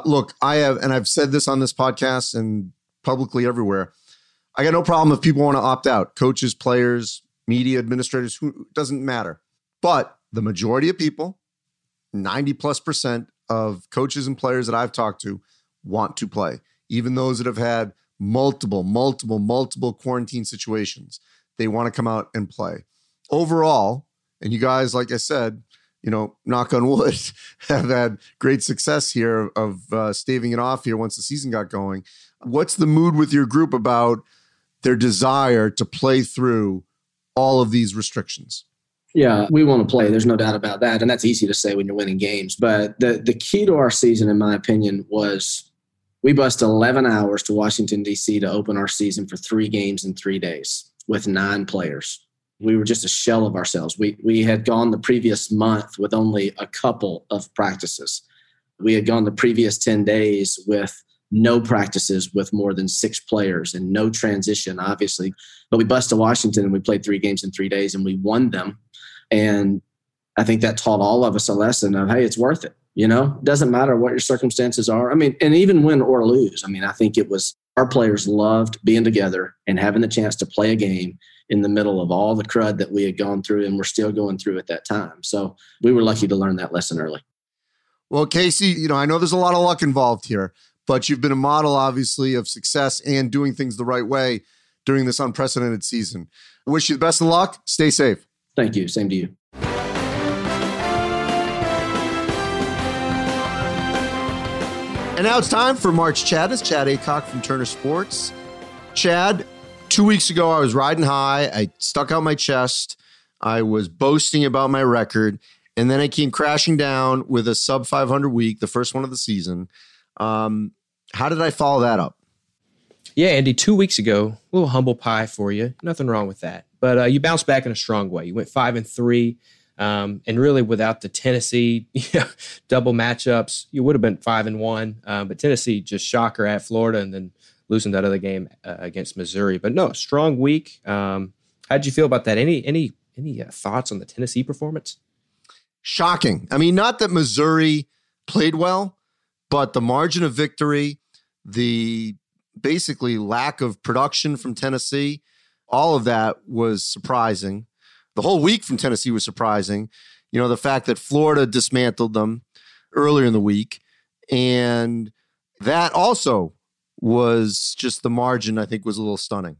Look, I have, and I've said this on this podcast and publicly everywhere. I got no problem if people want to opt out, coaches, players, media administrators, who doesn't matter. But the majority of people, 90+% of coaches and players that I've talked to want to play, even those that have had multiple quarantine situations. They want to come out and play overall. And you guys, like I said, knock on wood, have had great success here of staving it off here once the season got going. What's the mood with your group about their desire to play through all of these restrictions? Yeah, we want to play. There's no doubt about that. And that's easy to say when you're winning games. But the key to our season, in my opinion, was we bussed 11 hours to Washington, D.C. to open our season for 3 games in 3 days with 9 players. We were just a shell of ourselves. We had gone the previous month with only a couple of practices. We had gone the previous 10 days with no practices with more than 6 players and no transition, obviously. But we bussed to Washington and we played 3 games in 3 days and we won them. And I think that taught all of us a lesson of, hey, it's worth it. It doesn't matter what your circumstances are. I mean, and even win or lose. I mean, I think it was our players loved being together and having the chance to play a game in the middle of all the crud that we had gone through and we're still going through at that time. So we were lucky to learn that lesson early. Well, Casey, I know there's a lot of luck involved here, but you've been a model, obviously, of success and doing things the right way during this unprecedented season. I wish you the best of luck. Stay safe. Thank you. Same to you. And now it's time for March Madness. Chad Aycock from Turner Sports. Chad, 2 weeks ago, I was riding high. I stuck out my chest. I was boasting about my record. And then I came crashing down with a sub 500 week, the first one of the season. How did I follow that up? Yeah, Andy, 2 weeks ago, a little humble pie for you. Nothing wrong with that. But you bounced back in a strong way. You went 5-3. And really without the Tennessee double matchups, you would have been 5-1. But Tennessee just shocker at Florida and then losing that other game against Missouri. But no, strong week. How'd you feel about that? Any thoughts on the Tennessee performance? Shocking. I mean, not that Missouri played well, but the margin of victory, the basically lack of production from Tennessee, all of that was surprising. The whole week from Tennessee was surprising. You know, the fact that Florida dismantled them earlier in the week. And that also was just the margin, I think, was a little stunning.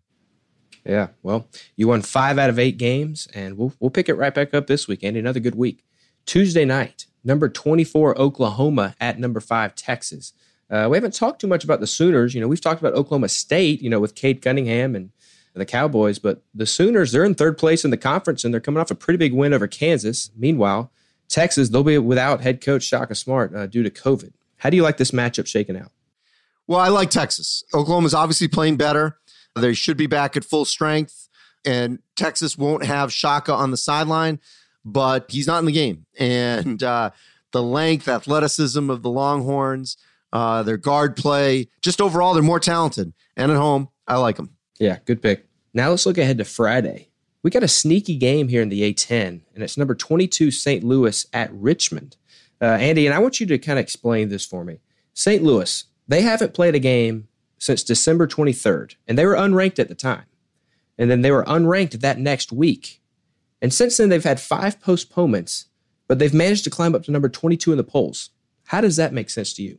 Yeah, well, you won 5 out of 8 games, and we'll pick it right back up this weekend. Another good week. Tuesday night, number 24, Oklahoma at number 5, Texas. We haven't talked too much about the Sooners. You know, we've talked about Oklahoma State, you know, with Cade Cunningham and the Cowboys, but the Sooners, they're in third place in the conference, and they're coming off a pretty big win over Kansas. Meanwhile, Texas, they'll be without head coach Shaka Smart due to COVID. How do you like this matchup shaking out? Well, I like Texas. Oklahoma's obviously playing better. They should be back at full strength, and Texas won't have Shaka on the sideline, but he's not in the game. And the length, athleticism of the Longhorns, their guard play, just overall, they're more talented. And at home, I like them. Yeah, good pick. Now let's look ahead to Friday. We got a sneaky game here in the A-10, and it's number 22, St. Louis at Richmond. Andy, and I want you to kind of explain this for me. St. Louis, they haven't played a game since December 23rd, and they were unranked at the time. And then they were unranked that next week. And since then, they've had 5 postponements, but they've managed to climb up to number 22 in the polls. How does that make sense to you?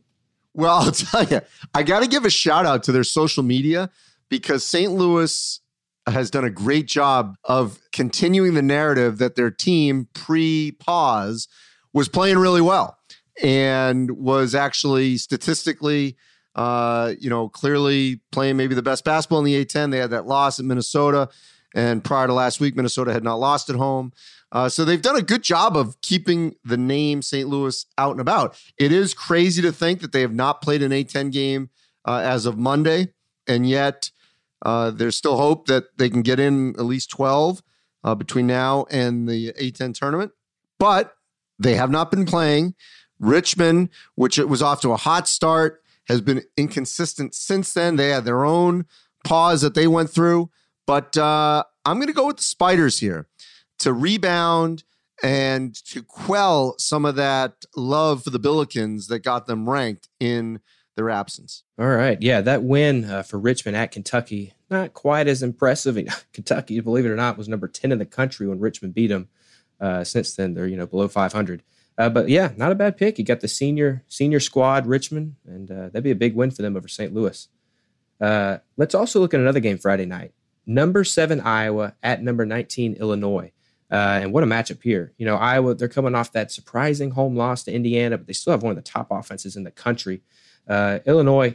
Well, I'll tell you, I got to give a shout out to their social media, because St. Louis has done a great job of continuing the narrative that their team pre-pause was playing really well and was actually statistically, clearly playing maybe the best basketball in the A-10. They had that loss at Minnesota, and prior to last week, Minnesota had not lost at home. So they've done a good job of keeping the name St. Louis out and about. It is crazy to think that they have not played an A-10 game as of Monday, and yet there's still hope that they can get in at least 12 between now and the A-10 tournament. But they have not been playing. Richmond, which it was off to a hot start, has been inconsistent since then. They had their own pause that they went through. But I'm going to go with the Spiders here to rebound and to quell some of that love for the Billikens that got them ranked in their absence. All right. Yeah, that win for Richmond at Kentucky, not quite as impressive. Kentucky, believe it or not, was number 10 in the country when Richmond beat them. Since then, they're below 500. But yeah, not a bad pick. You got the senior squad, Richmond, and that'd be a big win for them over St. Louis. Let's also look at another game Friday night. Number 7, Iowa at number 19, Illinois. And what a matchup here. You know, Iowa, they're coming off that surprising home loss to Indiana, but they still have one of the top offenses in the country. Illinois,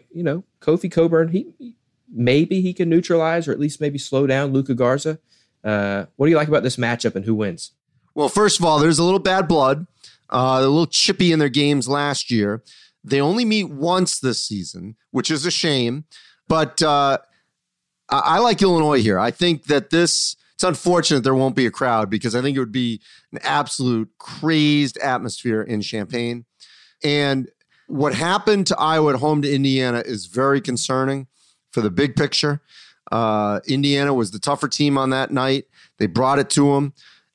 Kofi Coburn, he can neutralize or at least maybe slow down Luka Garza. What do you like about this matchup and who wins? Well, first of all, there's a little bad blood, a little chippy in their games last year. They only meet once this season, which is a shame, but I like Illinois here. I think that it's unfortunate there won't be a crowd, because I think it would be an absolute crazed atmosphere in Champaign. And what happened to Iowa at home to Indiana is very concerning for the big picture. Indiana was the tougher team on that night. They brought it to them.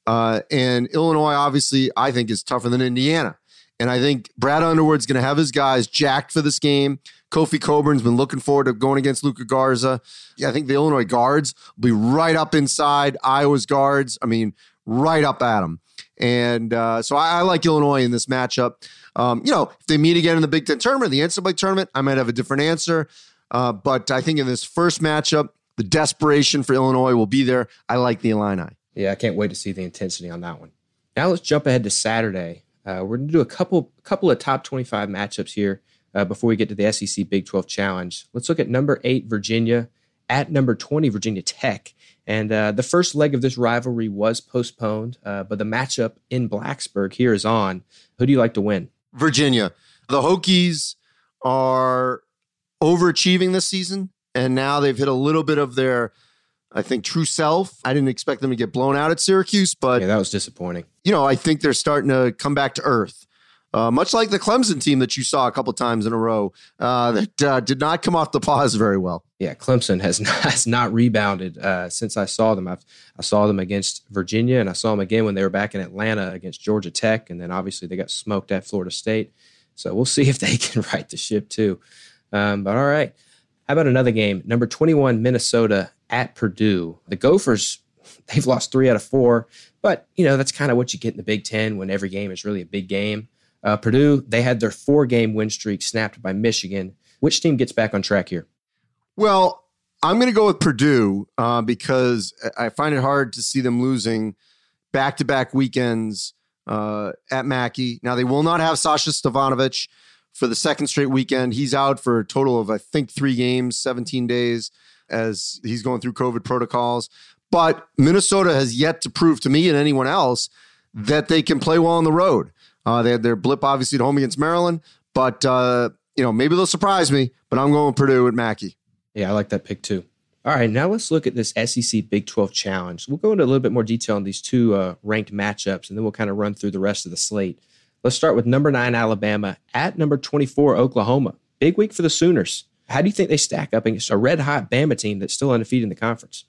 And Illinois, obviously, I think is tougher than Indiana. And I think Brad Underwood's going to have his guys jacked for this game. Kofi Coburn's been looking forward to going against Luka Garza. Yeah, I think the Illinois guards will be right up inside Iowa's guards. I mean, right up at them. And so I like Illinois in this matchup. If they meet again in the Big 10 tournament, the NCAA tournament, I might have a different answer. But I think in this first matchup, the desperation for Illinois will be there. I like the Illini. Yeah, I can't wait to see the intensity on that one. Now let's jump ahead to Saturday. We're going to do a couple of top 25 matchups here before we get to the SEC Big 12 Challenge. Let's look at number 8, Virginia, at number 20, Virginia Tech. And the first leg of this rivalry was postponed, but the matchup in Blacksburg here is on. Who do you like to win? Virginia. The Hokies are overachieving this season, and now they've hit a little bit of their, I think, true self. I didn't expect them to get blown out at Syracuse, but... yeah, that was disappointing. You know, I think they're starting to come back to earth. Much like the Clemson team that you saw a couple times in a row that did not come off the pause very well. Yeah, Clemson has not rebounded since I saw them. I saw them against Virginia, and I saw them again when they were back in Atlanta against Georgia Tech, and then obviously they got smoked at Florida State. So we'll see if they can right the ship too. But all right, how about another game? Number 21, Minnesota at Purdue. The Gophers, they've lost 3 out of 4, but you know that's kind of what you get in the Big Ten when every game is really a big game. Purdue, they had their 4-game win streak snapped by Michigan. Which team gets back on track here? Well, I'm going to go with Purdue because I find it hard to see them losing back-to-back weekends at Mackey. Now, they will not have Sasha Stevanovic for the second straight weekend. He's out for a total of, I think, 3 games, 17 days, as he's going through COVID protocols. But Minnesota has yet to prove to me and anyone else that they can play well on the road. They had their blip, obviously, at home against Maryland. But, you know, maybe they'll surprise me, but I'm going Purdue at Mackey. Yeah, I like that pick, too. All right, now let's look at this SEC Big 12 Challenge. We'll go into a little bit more detail on these two ranked matchups, and then we'll kind of run through the rest of the slate. Let's start with number 9, Alabama, at number 24, Oklahoma. Big week for the Sooners. How do you think they stack up against a red-hot Bama team that's still undefeated in the conference?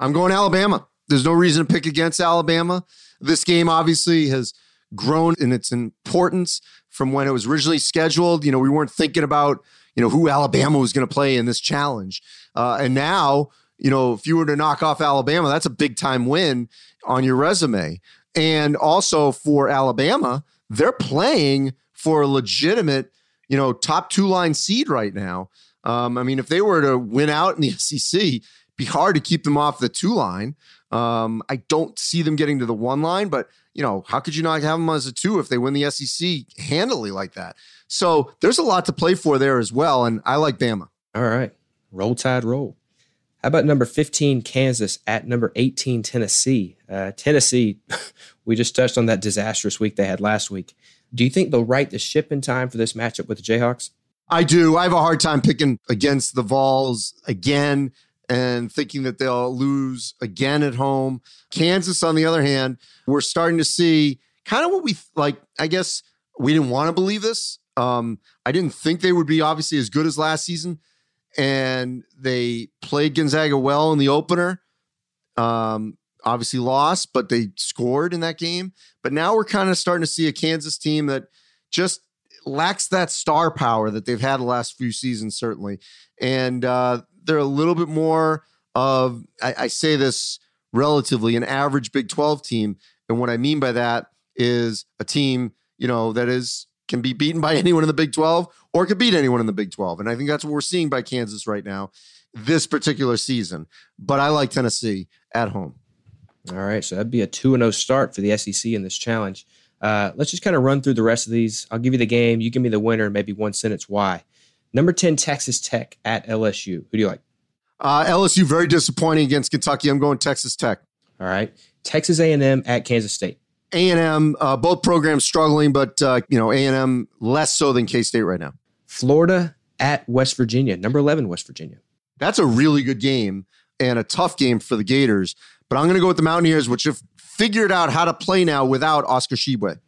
I'm going Alabama. There's no reason to pick against Alabama. This game, obviously, has grown in its importance from when it was originally scheduled. You know, we weren't thinking about, you know, who Alabama was going to play in this challenge. And now, you know, if you were to knock off Alabama, that's a big time win on your resume. And also for Alabama, they're playing for a legitimate, you know, top 2-line seed right now. I mean, if they were to win out in the SEC, it'd be hard to keep them off the 2-line. I don't see them getting to the 1-line, but you know, how could you not have them as a 2 if they win the SEC handily like that? So there's a lot to play for there as well, and I like Bama. All right. Roll Tide, roll. How about number 15, Kansas, at number 18, Tennessee? Tennessee, we just touched on that disastrous week they had last week. Do you think they'll right the ship in time for this matchup with the Jayhawks? I do. I have a hard time picking against the Vols again and thinking that they'll lose again at home. Kansas, on the other hand, we're starting to see kind of what we like. I guess we didn't want to believe this. I didn't think they would be obviously as good as last season. And they played Gonzaga well in the opener. Obviously lost, but they scored in that game. But now we're kind of starting to see a Kansas team that just lacks that star power that they've had the last few seasons, certainly. And they're a little bit more of, I say this relatively, an average Big 12 team. And what I mean by that is a team, you know, that is can be beaten by anyone in the Big 12 or could beat anyone in the Big 12. And I think that's what we're seeing by Kansas right now this particular season. But I like Tennessee at home. All right, so that'd be a 2-0 start for the SEC in this challenge. Let's just kind of run through the rest of these. I'll give you the game. You give me the winner and maybe one sentence why. Number 10, Texas Tech at LSU. Who do you like? LSU, very disappointing against Kentucky. I'm going Texas Tech. All right. Texas A&M at Kansas State. A&M, both programs struggling, but, you know, A&M less so than K-State right now. Florida at West Virginia, number 11, West Virginia. That's a really good game and a tough game for the Gators, but I'm going to go with the Mountaineers, which have figured out how to play now without Oscar Tshiebwe.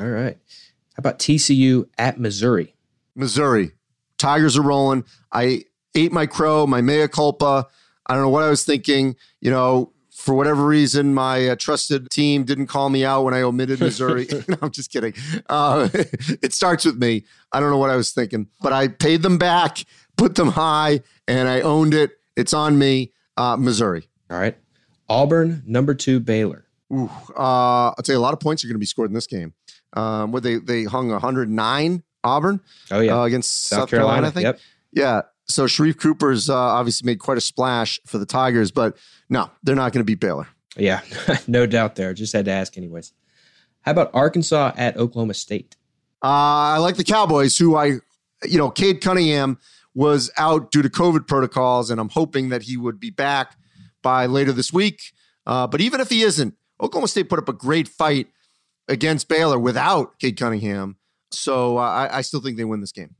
All right. How about TCU at Missouri? Missouri. Tigers are rolling. I ate my crow, my mea culpa. I don't know what I was thinking. You know, for whatever reason, my trusted team didn't call me out when I omitted Missouri. No, I'm just kidding. It starts with me. I don't know what I was thinking, but I paid them back, put them high, and I owned it. It's on me. Missouri. All right. Auburn, number 2, Baylor. Ooh, I'll tell you, a lot of points are going to be scored in this game. Where they hung 109. Auburn. Oh, yeah. Against South Carolina, I think. Yep. Yeah. So Sharif Cooper's obviously made quite a splash for the Tigers, but no, they're not going to beat Baylor. Yeah, no doubt there. Just had to ask anyways. How about Arkansas at Oklahoma State? I like the Cowboys, who Cade Cunningham was out due to COVID protocols, and I'm hoping that he would be back by later this week. But even if he isn't, Oklahoma State put up a great fight against Baylor without Cade Cunningham. So I still think they win this game.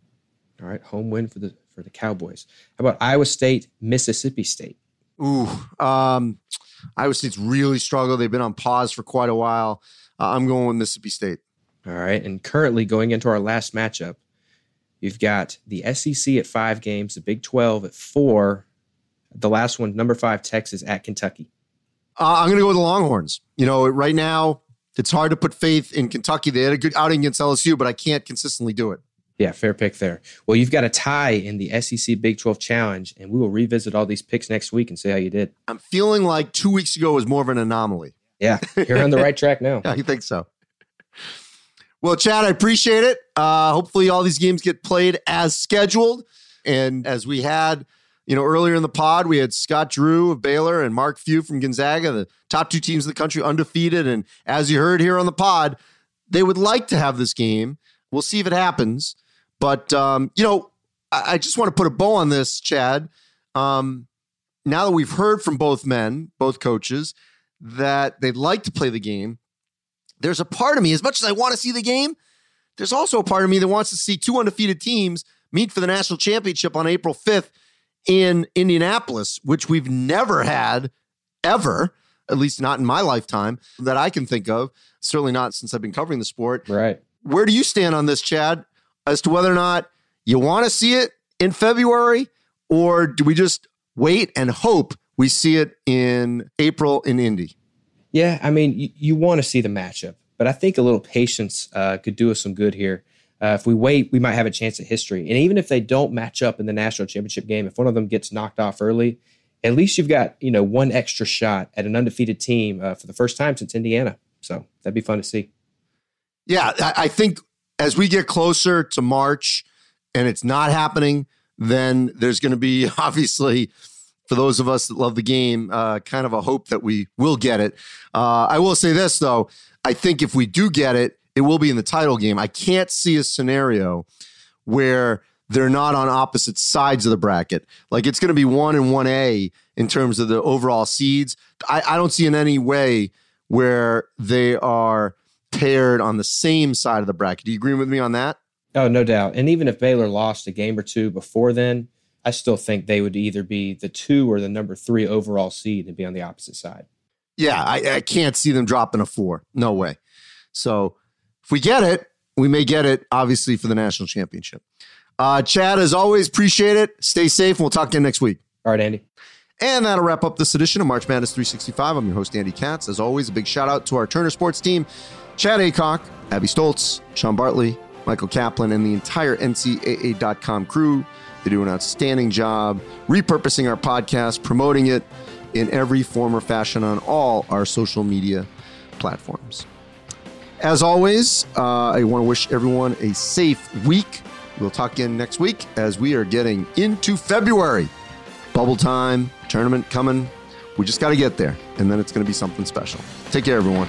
All right, home win for the Cowboys. How about Iowa State, Mississippi State? Ooh, Iowa State's really struggled. They've been on pause for quite a while. I'm going with Mississippi State. All right, and currently going into our last matchup, you've got the SEC at 5 games, the Big 12 at 4. The last one, number 5, Texas at Kentucky. I'm going to go with the Longhorns. Right now, it's hard to put faith in Kentucky. They had a good outing against LSU, but I can't consistently do it. Yeah, fair pick there. Well, you've got a tie in the SEC Big 12 Challenge, and we will revisit all these picks next week and see how you did. I'm feeling like 2 weeks ago was more of an anomaly. Yeah, you're on the right track now. Yeah, I think so. Well, Chad, I appreciate it. Hopefully all these games get played as scheduled. And as we had, earlier in the pod, we had Scott Drew of Baylor and Mark Few from Gonzaga, the top 2 teams in the country, undefeated. And as you heard here on the pod, they would like to have this game. We'll see if it happens. But, I just want to put a bow on this, Chad. Now that we've heard from both men, both coaches, that they'd like to play the game, there's a part of me, as much as I want to see the game, there's also a part of me that wants to see 2 undefeated teams meet for the national championship on April 5th in Indianapolis, which we've never had ever, at least not in my lifetime that I can think of. Certainly not since I've been covering the sport. Right. Where do you stand on this, Chad, as to whether or not you want to see it in February, or do we just wait and hope we see it in April in Indy? Yeah, I mean, you want to see the matchup, but I think a little patience could do us some good here. If we wait, we might have a chance at history. And even if they don't match up in the national championship game, if one of them gets knocked off early, at least you've got, 1 extra shot at an undefeated team for the first time since Indiana. So that'd be fun to see. Yeah, I think as we get closer to March and it's not happening, then there's going to be, obviously, for those of us that love the game, kind of a hope that we will get it. I will say this, though. I think if we do get it, it will be in the title game. I can't see a scenario where they're not on opposite sides of the bracket. Like, it's going to be 1 and 1A in terms of the overall seeds. I don't see in any way where they are paired on the same side of the bracket. Do you agree with me on that? Oh, no doubt. And even if Baylor lost a game or two before then, I still think they would either be the 2 or the number 3 overall seed and be on the opposite side. Yeah, I can't see them dropping a 4. No way. So if we get it, we may get it, obviously, for the national championship. Chad, as always, appreciate it. Stay safe, and we'll talk again next week. All right, Andy. And that'll wrap up this edition of March Madness 365. I'm your host, Andy Katz. As always, a big shout-out to our Turner Sports team, Chad Aycock, Abby Stoltz, Sean Bartley, Michael Kaplan, and the entire NCAA.com crew. They do an outstanding job repurposing our podcast, promoting it in every form or fashion on all our social media platforms. As always, I want to wish everyone a safe week. We'll talk again next week as we are getting into February. Bubble time, tournament coming. We just got to get there, and then it's going to be something special. Take care, everyone.